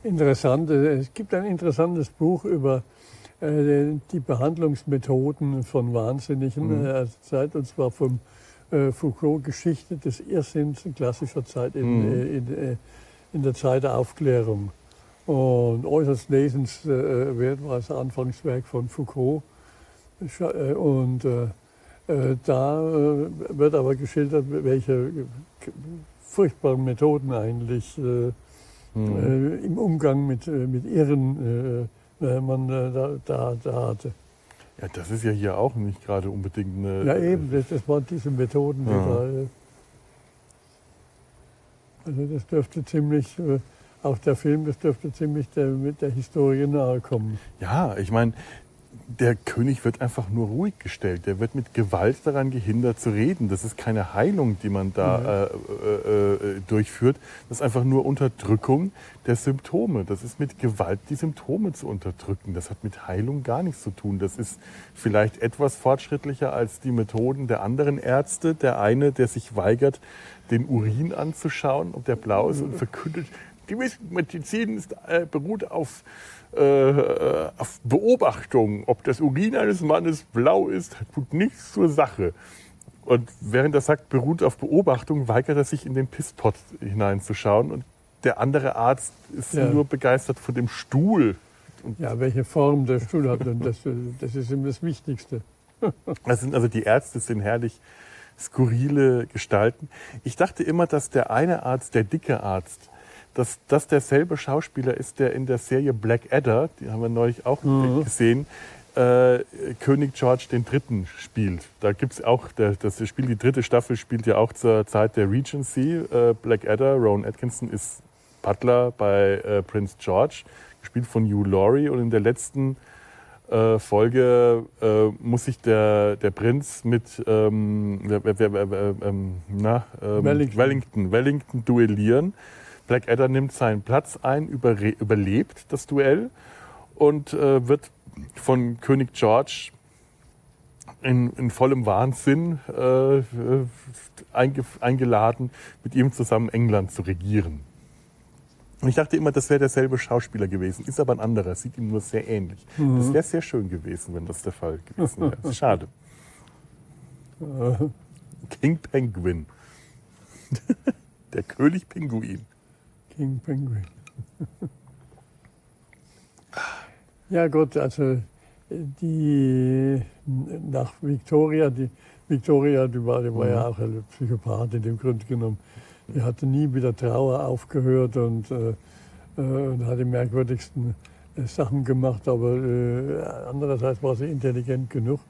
Interessant. Es gibt ein interessantes Buch über die Behandlungsmethoden von Wahnsinnigen Zeit, und zwar vom Foucault, Geschichte des Irrsinns in klassischer Zeit in der Zeit der Aufklärung. Und äußerst lesenswert war das Anfangswerk von Foucault. Und da wird aber geschildert, welche furchtbaren Methoden eigentlich im Umgang mit Irren man da hatte. Ja, das ist ja hier auch nicht gerade unbedingt eine... Ja eben, das waren diese Methoden, die da... Also das dürfte ziemlich... Auch der Film, das dürfte ziemlich mit der Historie nahe kommen. Ja, ich meine, der König wird einfach nur ruhig gestellt. Der wird mit Gewalt daran gehindert zu reden. Das ist keine Heilung, die man da durchführt. Das ist einfach nur Unterdrückung der Symptome. Das ist mit Gewalt, die Symptome zu unterdrücken. Das hat mit Heilung gar nichts zu tun. Das ist vielleicht etwas fortschrittlicher als die Methoden der anderen Ärzte. Der eine, der sich weigert, den Urin anzuschauen, ob der blau ist, und verkündet... Die Medizin beruht auf Beobachtung. Ob das Urin eines Mannes blau ist, tut nichts zur Sache. Und während er sagt, beruht auf Beobachtung, weigert er sich, in den Pisspot hineinzuschauen. Und der andere Arzt ist nur begeistert von dem Stuhl. Und ja, welche Form der Stuhl hat, und das ist ihm das Wichtigste. Das sind also die Ärzte, sind herrlich skurrile Gestalten. Ich dachte immer, dass der eine Arzt, der dicke Arzt, dass das derselbe Schauspieler ist, der in der Serie Blackadder, die haben wir neulich auch gesehen, König George III. Spielt. Da gibt's auch, das Spiel, die dritte Staffel spielt ja auch zur Zeit der Regency. Blackadder, Rowan Atkinson ist Butler bei Prince George, gespielt von Hugh Laurie. Und in der letzten Folge muss sich der Prinz mit Wellington duellieren. Blackadder nimmt seinen Platz ein, überlebt das Duell und wird von König George in vollem Wahnsinn eingeladen, mit ihm zusammen England zu regieren. Und ich dachte immer, das wäre derselbe Schauspieler gewesen, ist aber ein anderer, sieht ihm nur sehr ähnlich. Das wäre sehr schön gewesen, wenn das der Fall gewesen wäre. Schade. King Penguin. Der König Pinguin. King Penguin. Ja gut, also die nach Victoria, die war ja auch eine Psychopathin im Grunde genommen. Die hatte nie mit der Trauer aufgehört und hat die merkwürdigsten Sachen gemacht, aber andererseits war sie intelligent genug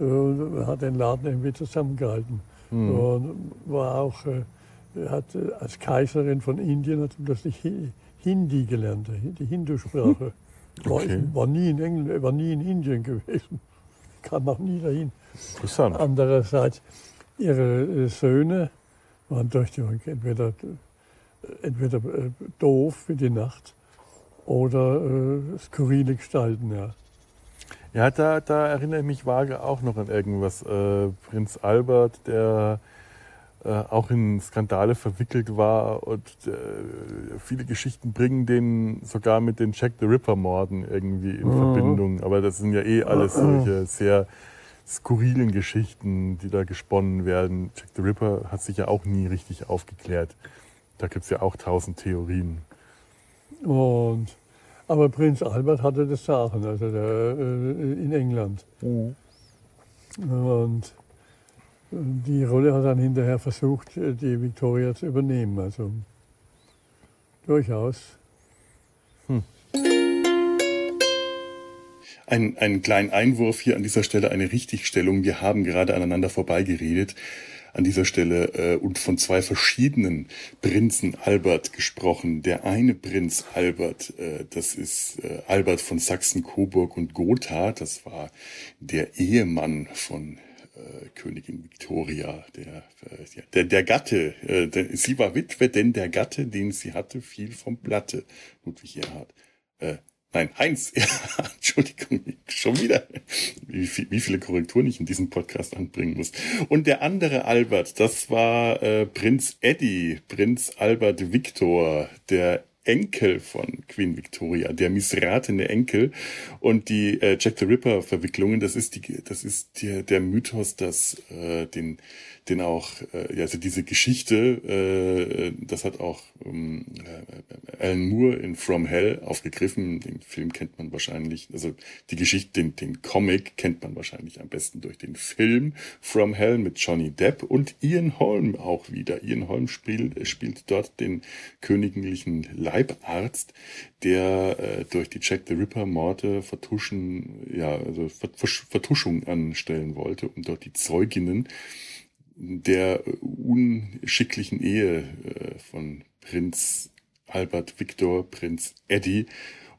und hat den Laden irgendwie zusammengehalten. Und war auch... Hat als Kaiserin von Indien hat plötzlich Hindi gelernt, die Hindu-Sprache. Okay. War nie in Indien gewesen, kam auch nie dahin. Interessant. Andererseits, ihre Söhne waren durch die entweder doof für die Nacht oder skurrile Gestalten. Ja. Ja, da erinnere ich mich vage auch noch an irgendwas. Prinz Albert, der auch in Skandale verwickelt war und viele Geschichten bringen den sogar mit den Jack the Ripper-Morden irgendwie in Verbindung. Aber das sind ja alles solche sehr skurrilen Geschichten, die da gesponnen werden. Jack the Ripper hat sich ja auch nie richtig aufgeklärt. Da gibt's ja auch 1000 Theorien. Aber Prinz Albert hatte das Sagen, also in England. Und die Rolle hat dann hinterher versucht, die Victoria zu übernehmen. Also durchaus. Einen kleinen Einwurf hier an dieser Stelle, eine Richtigstellung. Wir haben gerade aneinander vorbeigeredet an dieser Stelle und von zwei verschiedenen Prinzen Albert gesprochen. Der eine Prinz Albert, das ist Albert von Sachsen, Coburg und Gotha. Das war der Ehemann von Königin Victoria, der Gatte, sie war Witwe, denn der Gatte, den sie hatte, fiel vom Blatte. Ludwig Erhard. Heinz Erhard, Entschuldigung, schon wieder. Wie viele Korrekturen ich in diesem Podcast anbringen muss. Und der andere Albert, das war Prinz Eddie, Prinz Albert Victor, der Enkel von Queen Victoria, der missratene Enkel, und die Jack the Ripper Verwicklungen, das ist der Mythos, dass diese Geschichte, das hat auch Alan Moore in From Hell aufgegriffen. Den Film kennt man wahrscheinlich, also die Geschichte, den Comic kennt man wahrscheinlich am besten durch den Film From Hell mit Johnny Depp und Ian Holm auch wieder. Ian Holm spielt dort den königlichen Leibarzt, der durch die Jack the Ripper-Morde Vertuschung anstellen wollte und dort die Zeuginnen der unschicklichen Ehe von Prinz Albert Victor, Prinz Eddie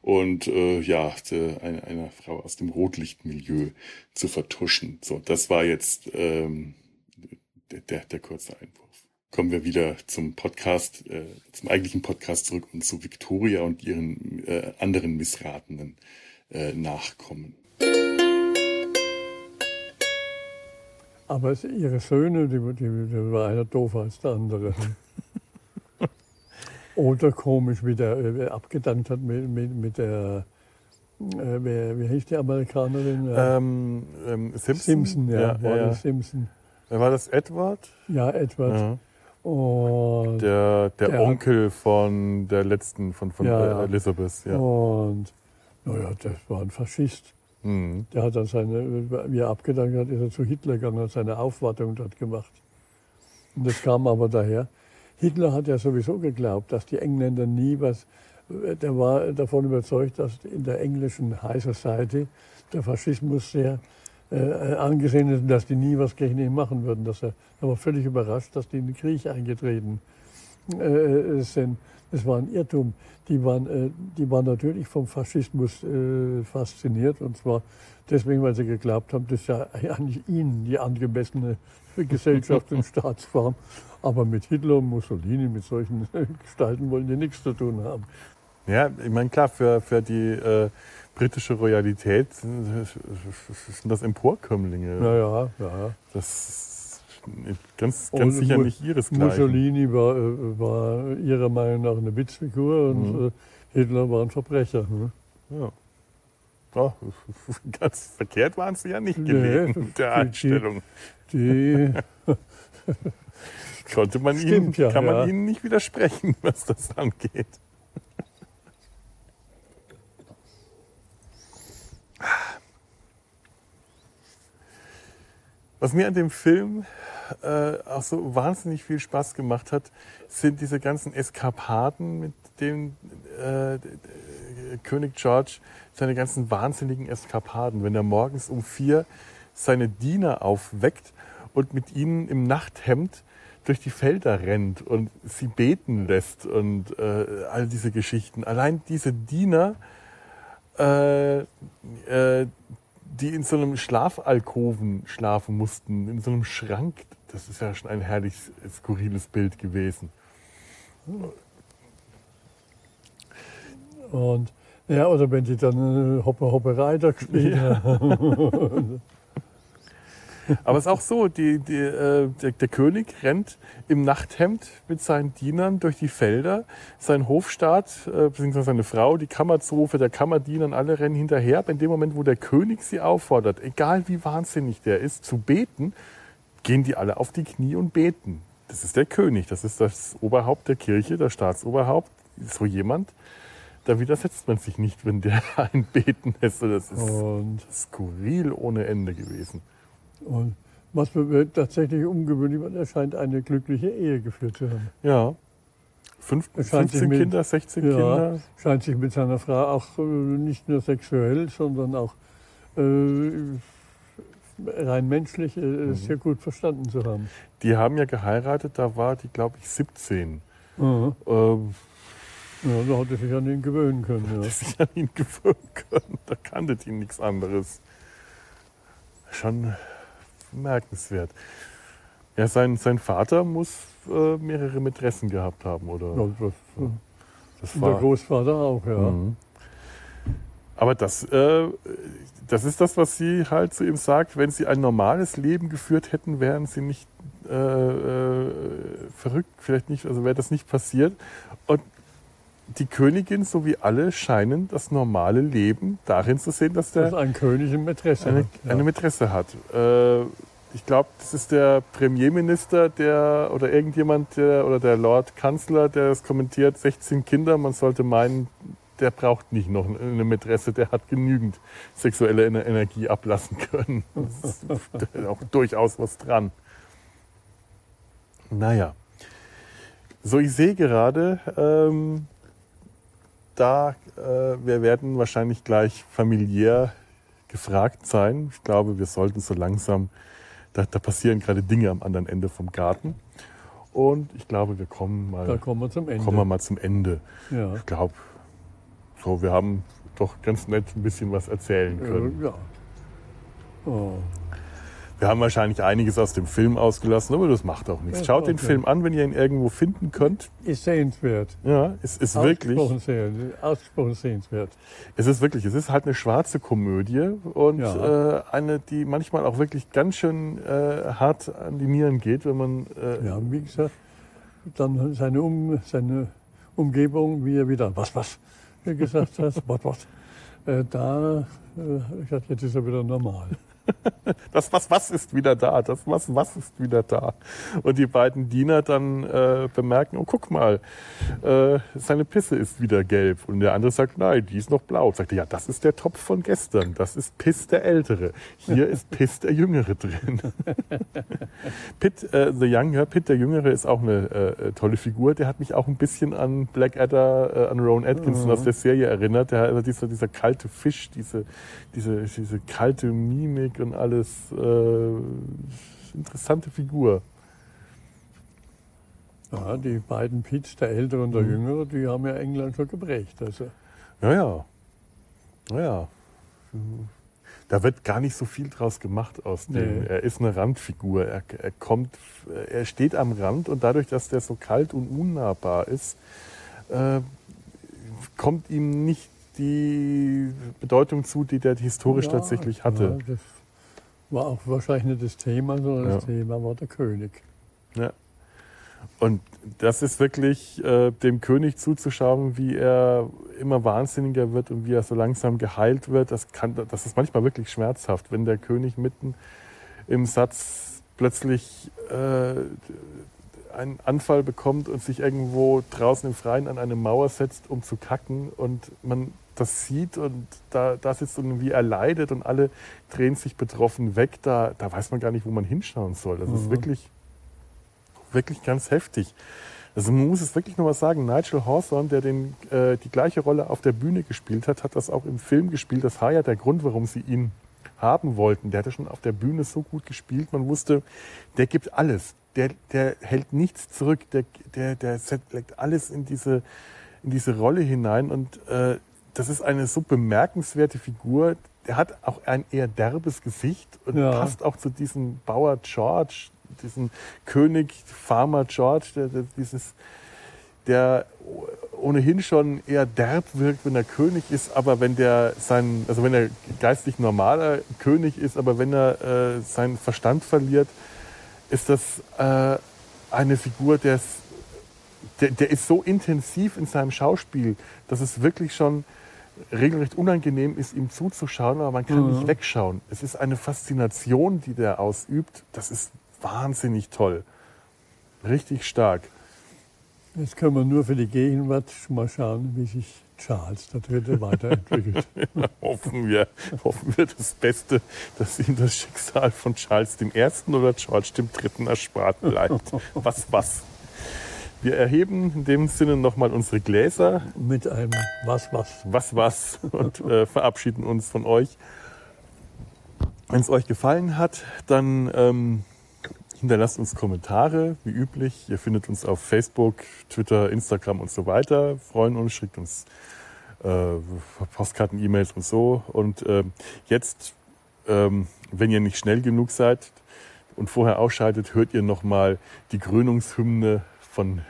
und einer Frau aus dem Rotlichtmilieu zu vertuschen. So, das war jetzt der kurze Einwurf. Kommen wir wieder zum Podcast, zum eigentlichen Podcast zurück und zu Victoria und ihren anderen missratenen Nachkommen. Aber ihre Söhne, die war einer doofer als der andere. Oder komisch, wie der abgedankt hat mit der, wie hieß die Amerikanerin? Simpson. Simpson, das Simpson. War das Edward? Ja, Edward. Ja. Und der Onkel von der letzten, von Elizabeth. Ja. Und das war ein Faschist. Mhm. Der hat dann wie er abgedankt hat, ist er zu Hitler gegangen, hat seine Aufwartung dort gemacht. Und das kam aber daher. Hitler hat ja sowieso geglaubt, dass die Engländer der war davon überzeugt, dass in der englischen High Society der Faschismus sehr angesehen ist und dass die nie was gegen ihn machen würden. Er war völlig überrascht, dass die in den Krieg eingetreten sind. Das war ein Irrtum. Die waren natürlich vom Faschismus fasziniert, und zwar deswegen, weil sie geglaubt haben, das ist ja eigentlich ihnen die angemessene Gesellschaft und Staatsform. Aber mit Hitler und Mussolini, mit solchen Gestalten wollen die nichts zu tun haben. Ja, ich meine, klar, für die britische Royalität sind das Emporkömmlinge. Naja, ja. Das ist ganz sicher nicht ihresgleichen. Mussolini war ihrer Meinung nach eine Witzfigur und Hitler war ein Verbrecher. Ne? Ja. Oh, ganz verkehrt waren sie ja nicht gelegen mit der Einstellung. Die konnte man kann man ihnen nicht widersprechen, was das angeht. Was mir an dem Film auch so wahnsinnig viel Spaß gemacht hat, sind diese ganzen Eskapaden, mit denen König George seine ganzen wahnsinnigen Eskapaden, wenn er morgens um 4 seine Diener aufweckt und mit ihnen im Nachthemd durch die Felder rennt und sie beten lässt und all diese Geschichten. Allein diese Diener, die in so einem Schlafalkoven schlafen mussten, in so einem Schrank, das ist ja schon ein herrlich skurriles Bild gewesen. Und ja, oder wenn die dann Hoppe-Hoppe-Reiter gespielt haben. Ja. Aber es ist auch so, der König rennt im Nachthemd mit seinen Dienern durch die Felder. Sein Hofstaat, beziehungsweise seine Frau, die Kammerzofe, der Kammerdiener, alle rennen hinterher. Aber in dem Moment, wo der König sie auffordert, egal wie wahnsinnig der ist, zu beten, gehen die alle auf die Knie und beten. Das ist der König, das ist das Oberhaupt der Kirche, das Staatsoberhaupt, so jemand. Da widersetzt man sich nicht, wenn der ein Beten lässt. Das ist skurril ohne Ende gewesen. Und was tatsächlich ungewöhnlich war, er scheint eine glückliche Ehe geführt zu haben. Ja, 16 Kinder. Scheint sich mit seiner Frau auch nicht nur sexuell, sondern auch rein menschlich sehr gut verstanden zu haben. Die haben ja geheiratet, da war die, glaube ich, 17. Mhm. Da hat er sich an ihn gewöhnen können. Ja. Hat er sich an ihn gewöhnen können. Da kannte ihn nichts anderes. Schon bemerkenswert. Ja, sein Vater muss mehrere Mätressen gehabt haben, oder? Ja, das war der Großvater auch, ja. Mhm. Aber das ist das, was sie halt zu ihm sagt, wenn sie ein normales Leben geführt hätten, wären sie nicht verrückt, vielleicht nicht, also wäre das nicht passiert. Und die Königin sowie alle scheinen das normale Leben darin zu sehen, dass ein König eine Mätresse hat. Ich glaube, das ist der Premierminister, der Lord Kanzler, der es kommentiert, 16 Kinder, man sollte meinen, der braucht nicht noch eine Mätresse, der hat genügend sexuelle Energie ablassen können. Das ist auch durchaus was dran. Naja. So, ich sehe gerade, da. Wir werden wahrscheinlich gleich familiär gefragt sein. Ich glaube, wir sollten so langsam, da passieren gerade Dinge am anderen Ende vom Garten. Und ich glaube, wir kommen wir mal zum Ende. Ja. Ich glaube, so, wir haben doch ganz nett ein bisschen was erzählen können. Ja. Oh. Wir haben wahrscheinlich einiges aus dem Film ausgelassen, aber das macht auch nichts. Schaut den Film an, wenn ihr ihn irgendwo finden könnt. Ist sehenswert. Ja, es ist wirklich. Ausgesprochen sehenswert. Es ist halt eine schwarze Komödie und eine, die manchmal auch wirklich ganz schön hart an die Nieren geht, wenn man. Ja, wie gesagt, dann seine Umgebung, wie er wieder was gesagt hat, was. Da, ich dachte, jetzt ist er wieder normal. Das was ist wieder da, das was ist wieder da. Und die beiden Diener dann bemerken, oh guck mal, seine Pisse ist wieder gelb. Und der andere sagt, nein, die ist noch blau. Und sagt, ja, das ist der Topf von gestern, das ist Piss der Ältere. Hier ist Piss der Jüngere drin. Pitt der Jüngere ist auch eine tolle Figur. Der hat mich auch ein bisschen an Blackadder, an Rowan Atkinson aus der Serie erinnert. Der, dieser kalte Fisch, diese kalte Mimik und alles. Interessante Figur. Ja, die beiden Pitts, der Ältere und der Jüngere, die haben ja England schon geprägt. Also. Ja. Da wird gar nicht so viel draus gemacht aus dem. Nee. Er ist eine Randfigur. Er steht am Rand und dadurch, dass der so kalt und unnahbar ist, kommt ihm nicht die Bedeutung zu, die der historisch tatsächlich hatte. Ja, das war auch wahrscheinlich nicht das Thema, sondern das Thema war der König. Ja. Und das ist wirklich, dem König zuzuschauen, wie er immer wahnsinniger wird und wie er so langsam geheilt wird. Das ist manchmal wirklich schmerzhaft, wenn der König mitten im Satz plötzlich einen Anfall bekommt und sich irgendwo draußen im Freien an eine Mauer setzt, um zu kacken, und man das sieht und da sitzt und wie er leidet und alle drehen sich betroffen weg, da weiß man gar nicht, wo man hinschauen soll. Das ist wirklich, wirklich ganz heftig. Also man muss es wirklich nochmal sagen, Nigel Hawthorne, der die gleiche Rolle auf der Bühne gespielt hat, hat das auch im Film gespielt. Das war ja der Grund, warum sie ihn haben wollten. Der hatte schon auf der Bühne so gut gespielt, man wusste, der gibt alles. Der hält nichts zurück, der legt alles in diese Rolle hinein, und das ist eine so bemerkenswerte Figur. Der hat auch ein eher derbes Gesicht und passt auch zu diesem Bauer George, diesem König Farmer George, der ohnehin schon eher derb wirkt, wenn er König ist, aber wenn er geistig normaler König ist, aber wenn er seinen Verstand verliert, ist das eine Figur, der ist so intensiv in seinem Schauspiel, dass es wirklich schon regelrecht unangenehm ist, ihm zuzuschauen, aber man kann nicht wegschauen. Es ist eine Faszination, die der ausübt. Das ist wahnsinnig toll. Richtig stark. Jetzt können wir nur für die Gegenwart mal schauen, wie sich Charles III. Weiterentwickelt. Ja, hoffen wir das Beste, dass ihm das Schicksal von Charles I. oder George III. Erspart bleibt. Was. Wir erheben in dem Sinne nochmal unsere Gläser. Mit einem Was. Und verabschieden uns von euch. Wenn es euch gefallen hat, dann hinterlasst uns Kommentare, wie üblich. Ihr findet uns auf Facebook, Twitter, Instagram und so weiter. Freuen uns, schickt uns Postkarten, E-Mails und so. Und jetzt, wenn ihr nicht schnell genug seid und vorher ausschaltet, hört ihr nochmal die Krönungshymne von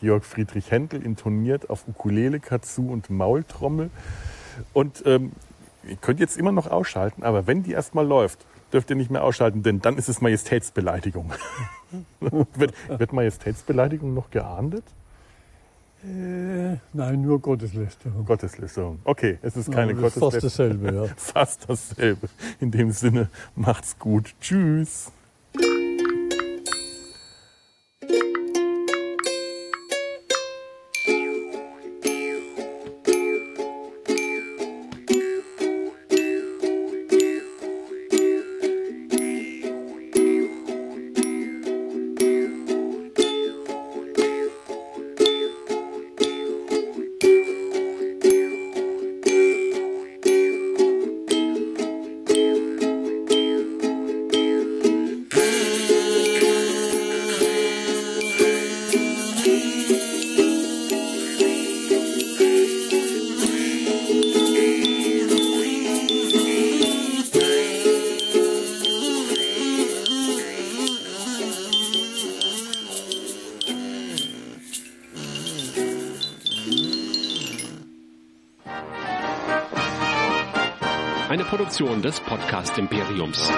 Georg Friedrich Händel, intoniert auf Ukulele, Kazoo und Maultrommel. Und ihr könnt jetzt immer noch ausschalten, aber wenn die erstmal läuft, dürft ihr nicht mehr ausschalten, denn dann ist es Majestätsbeleidigung. Wird Majestätsbeleidigung noch geahndet? Nein, nur Gotteslästerung. Gotteslästerung, okay, es ist keine Gotteslästerung. Fast dasselbe, ja. Fast dasselbe. In dem Sinne, macht's gut. Tschüss. Produktion des Podcast-Imperiums.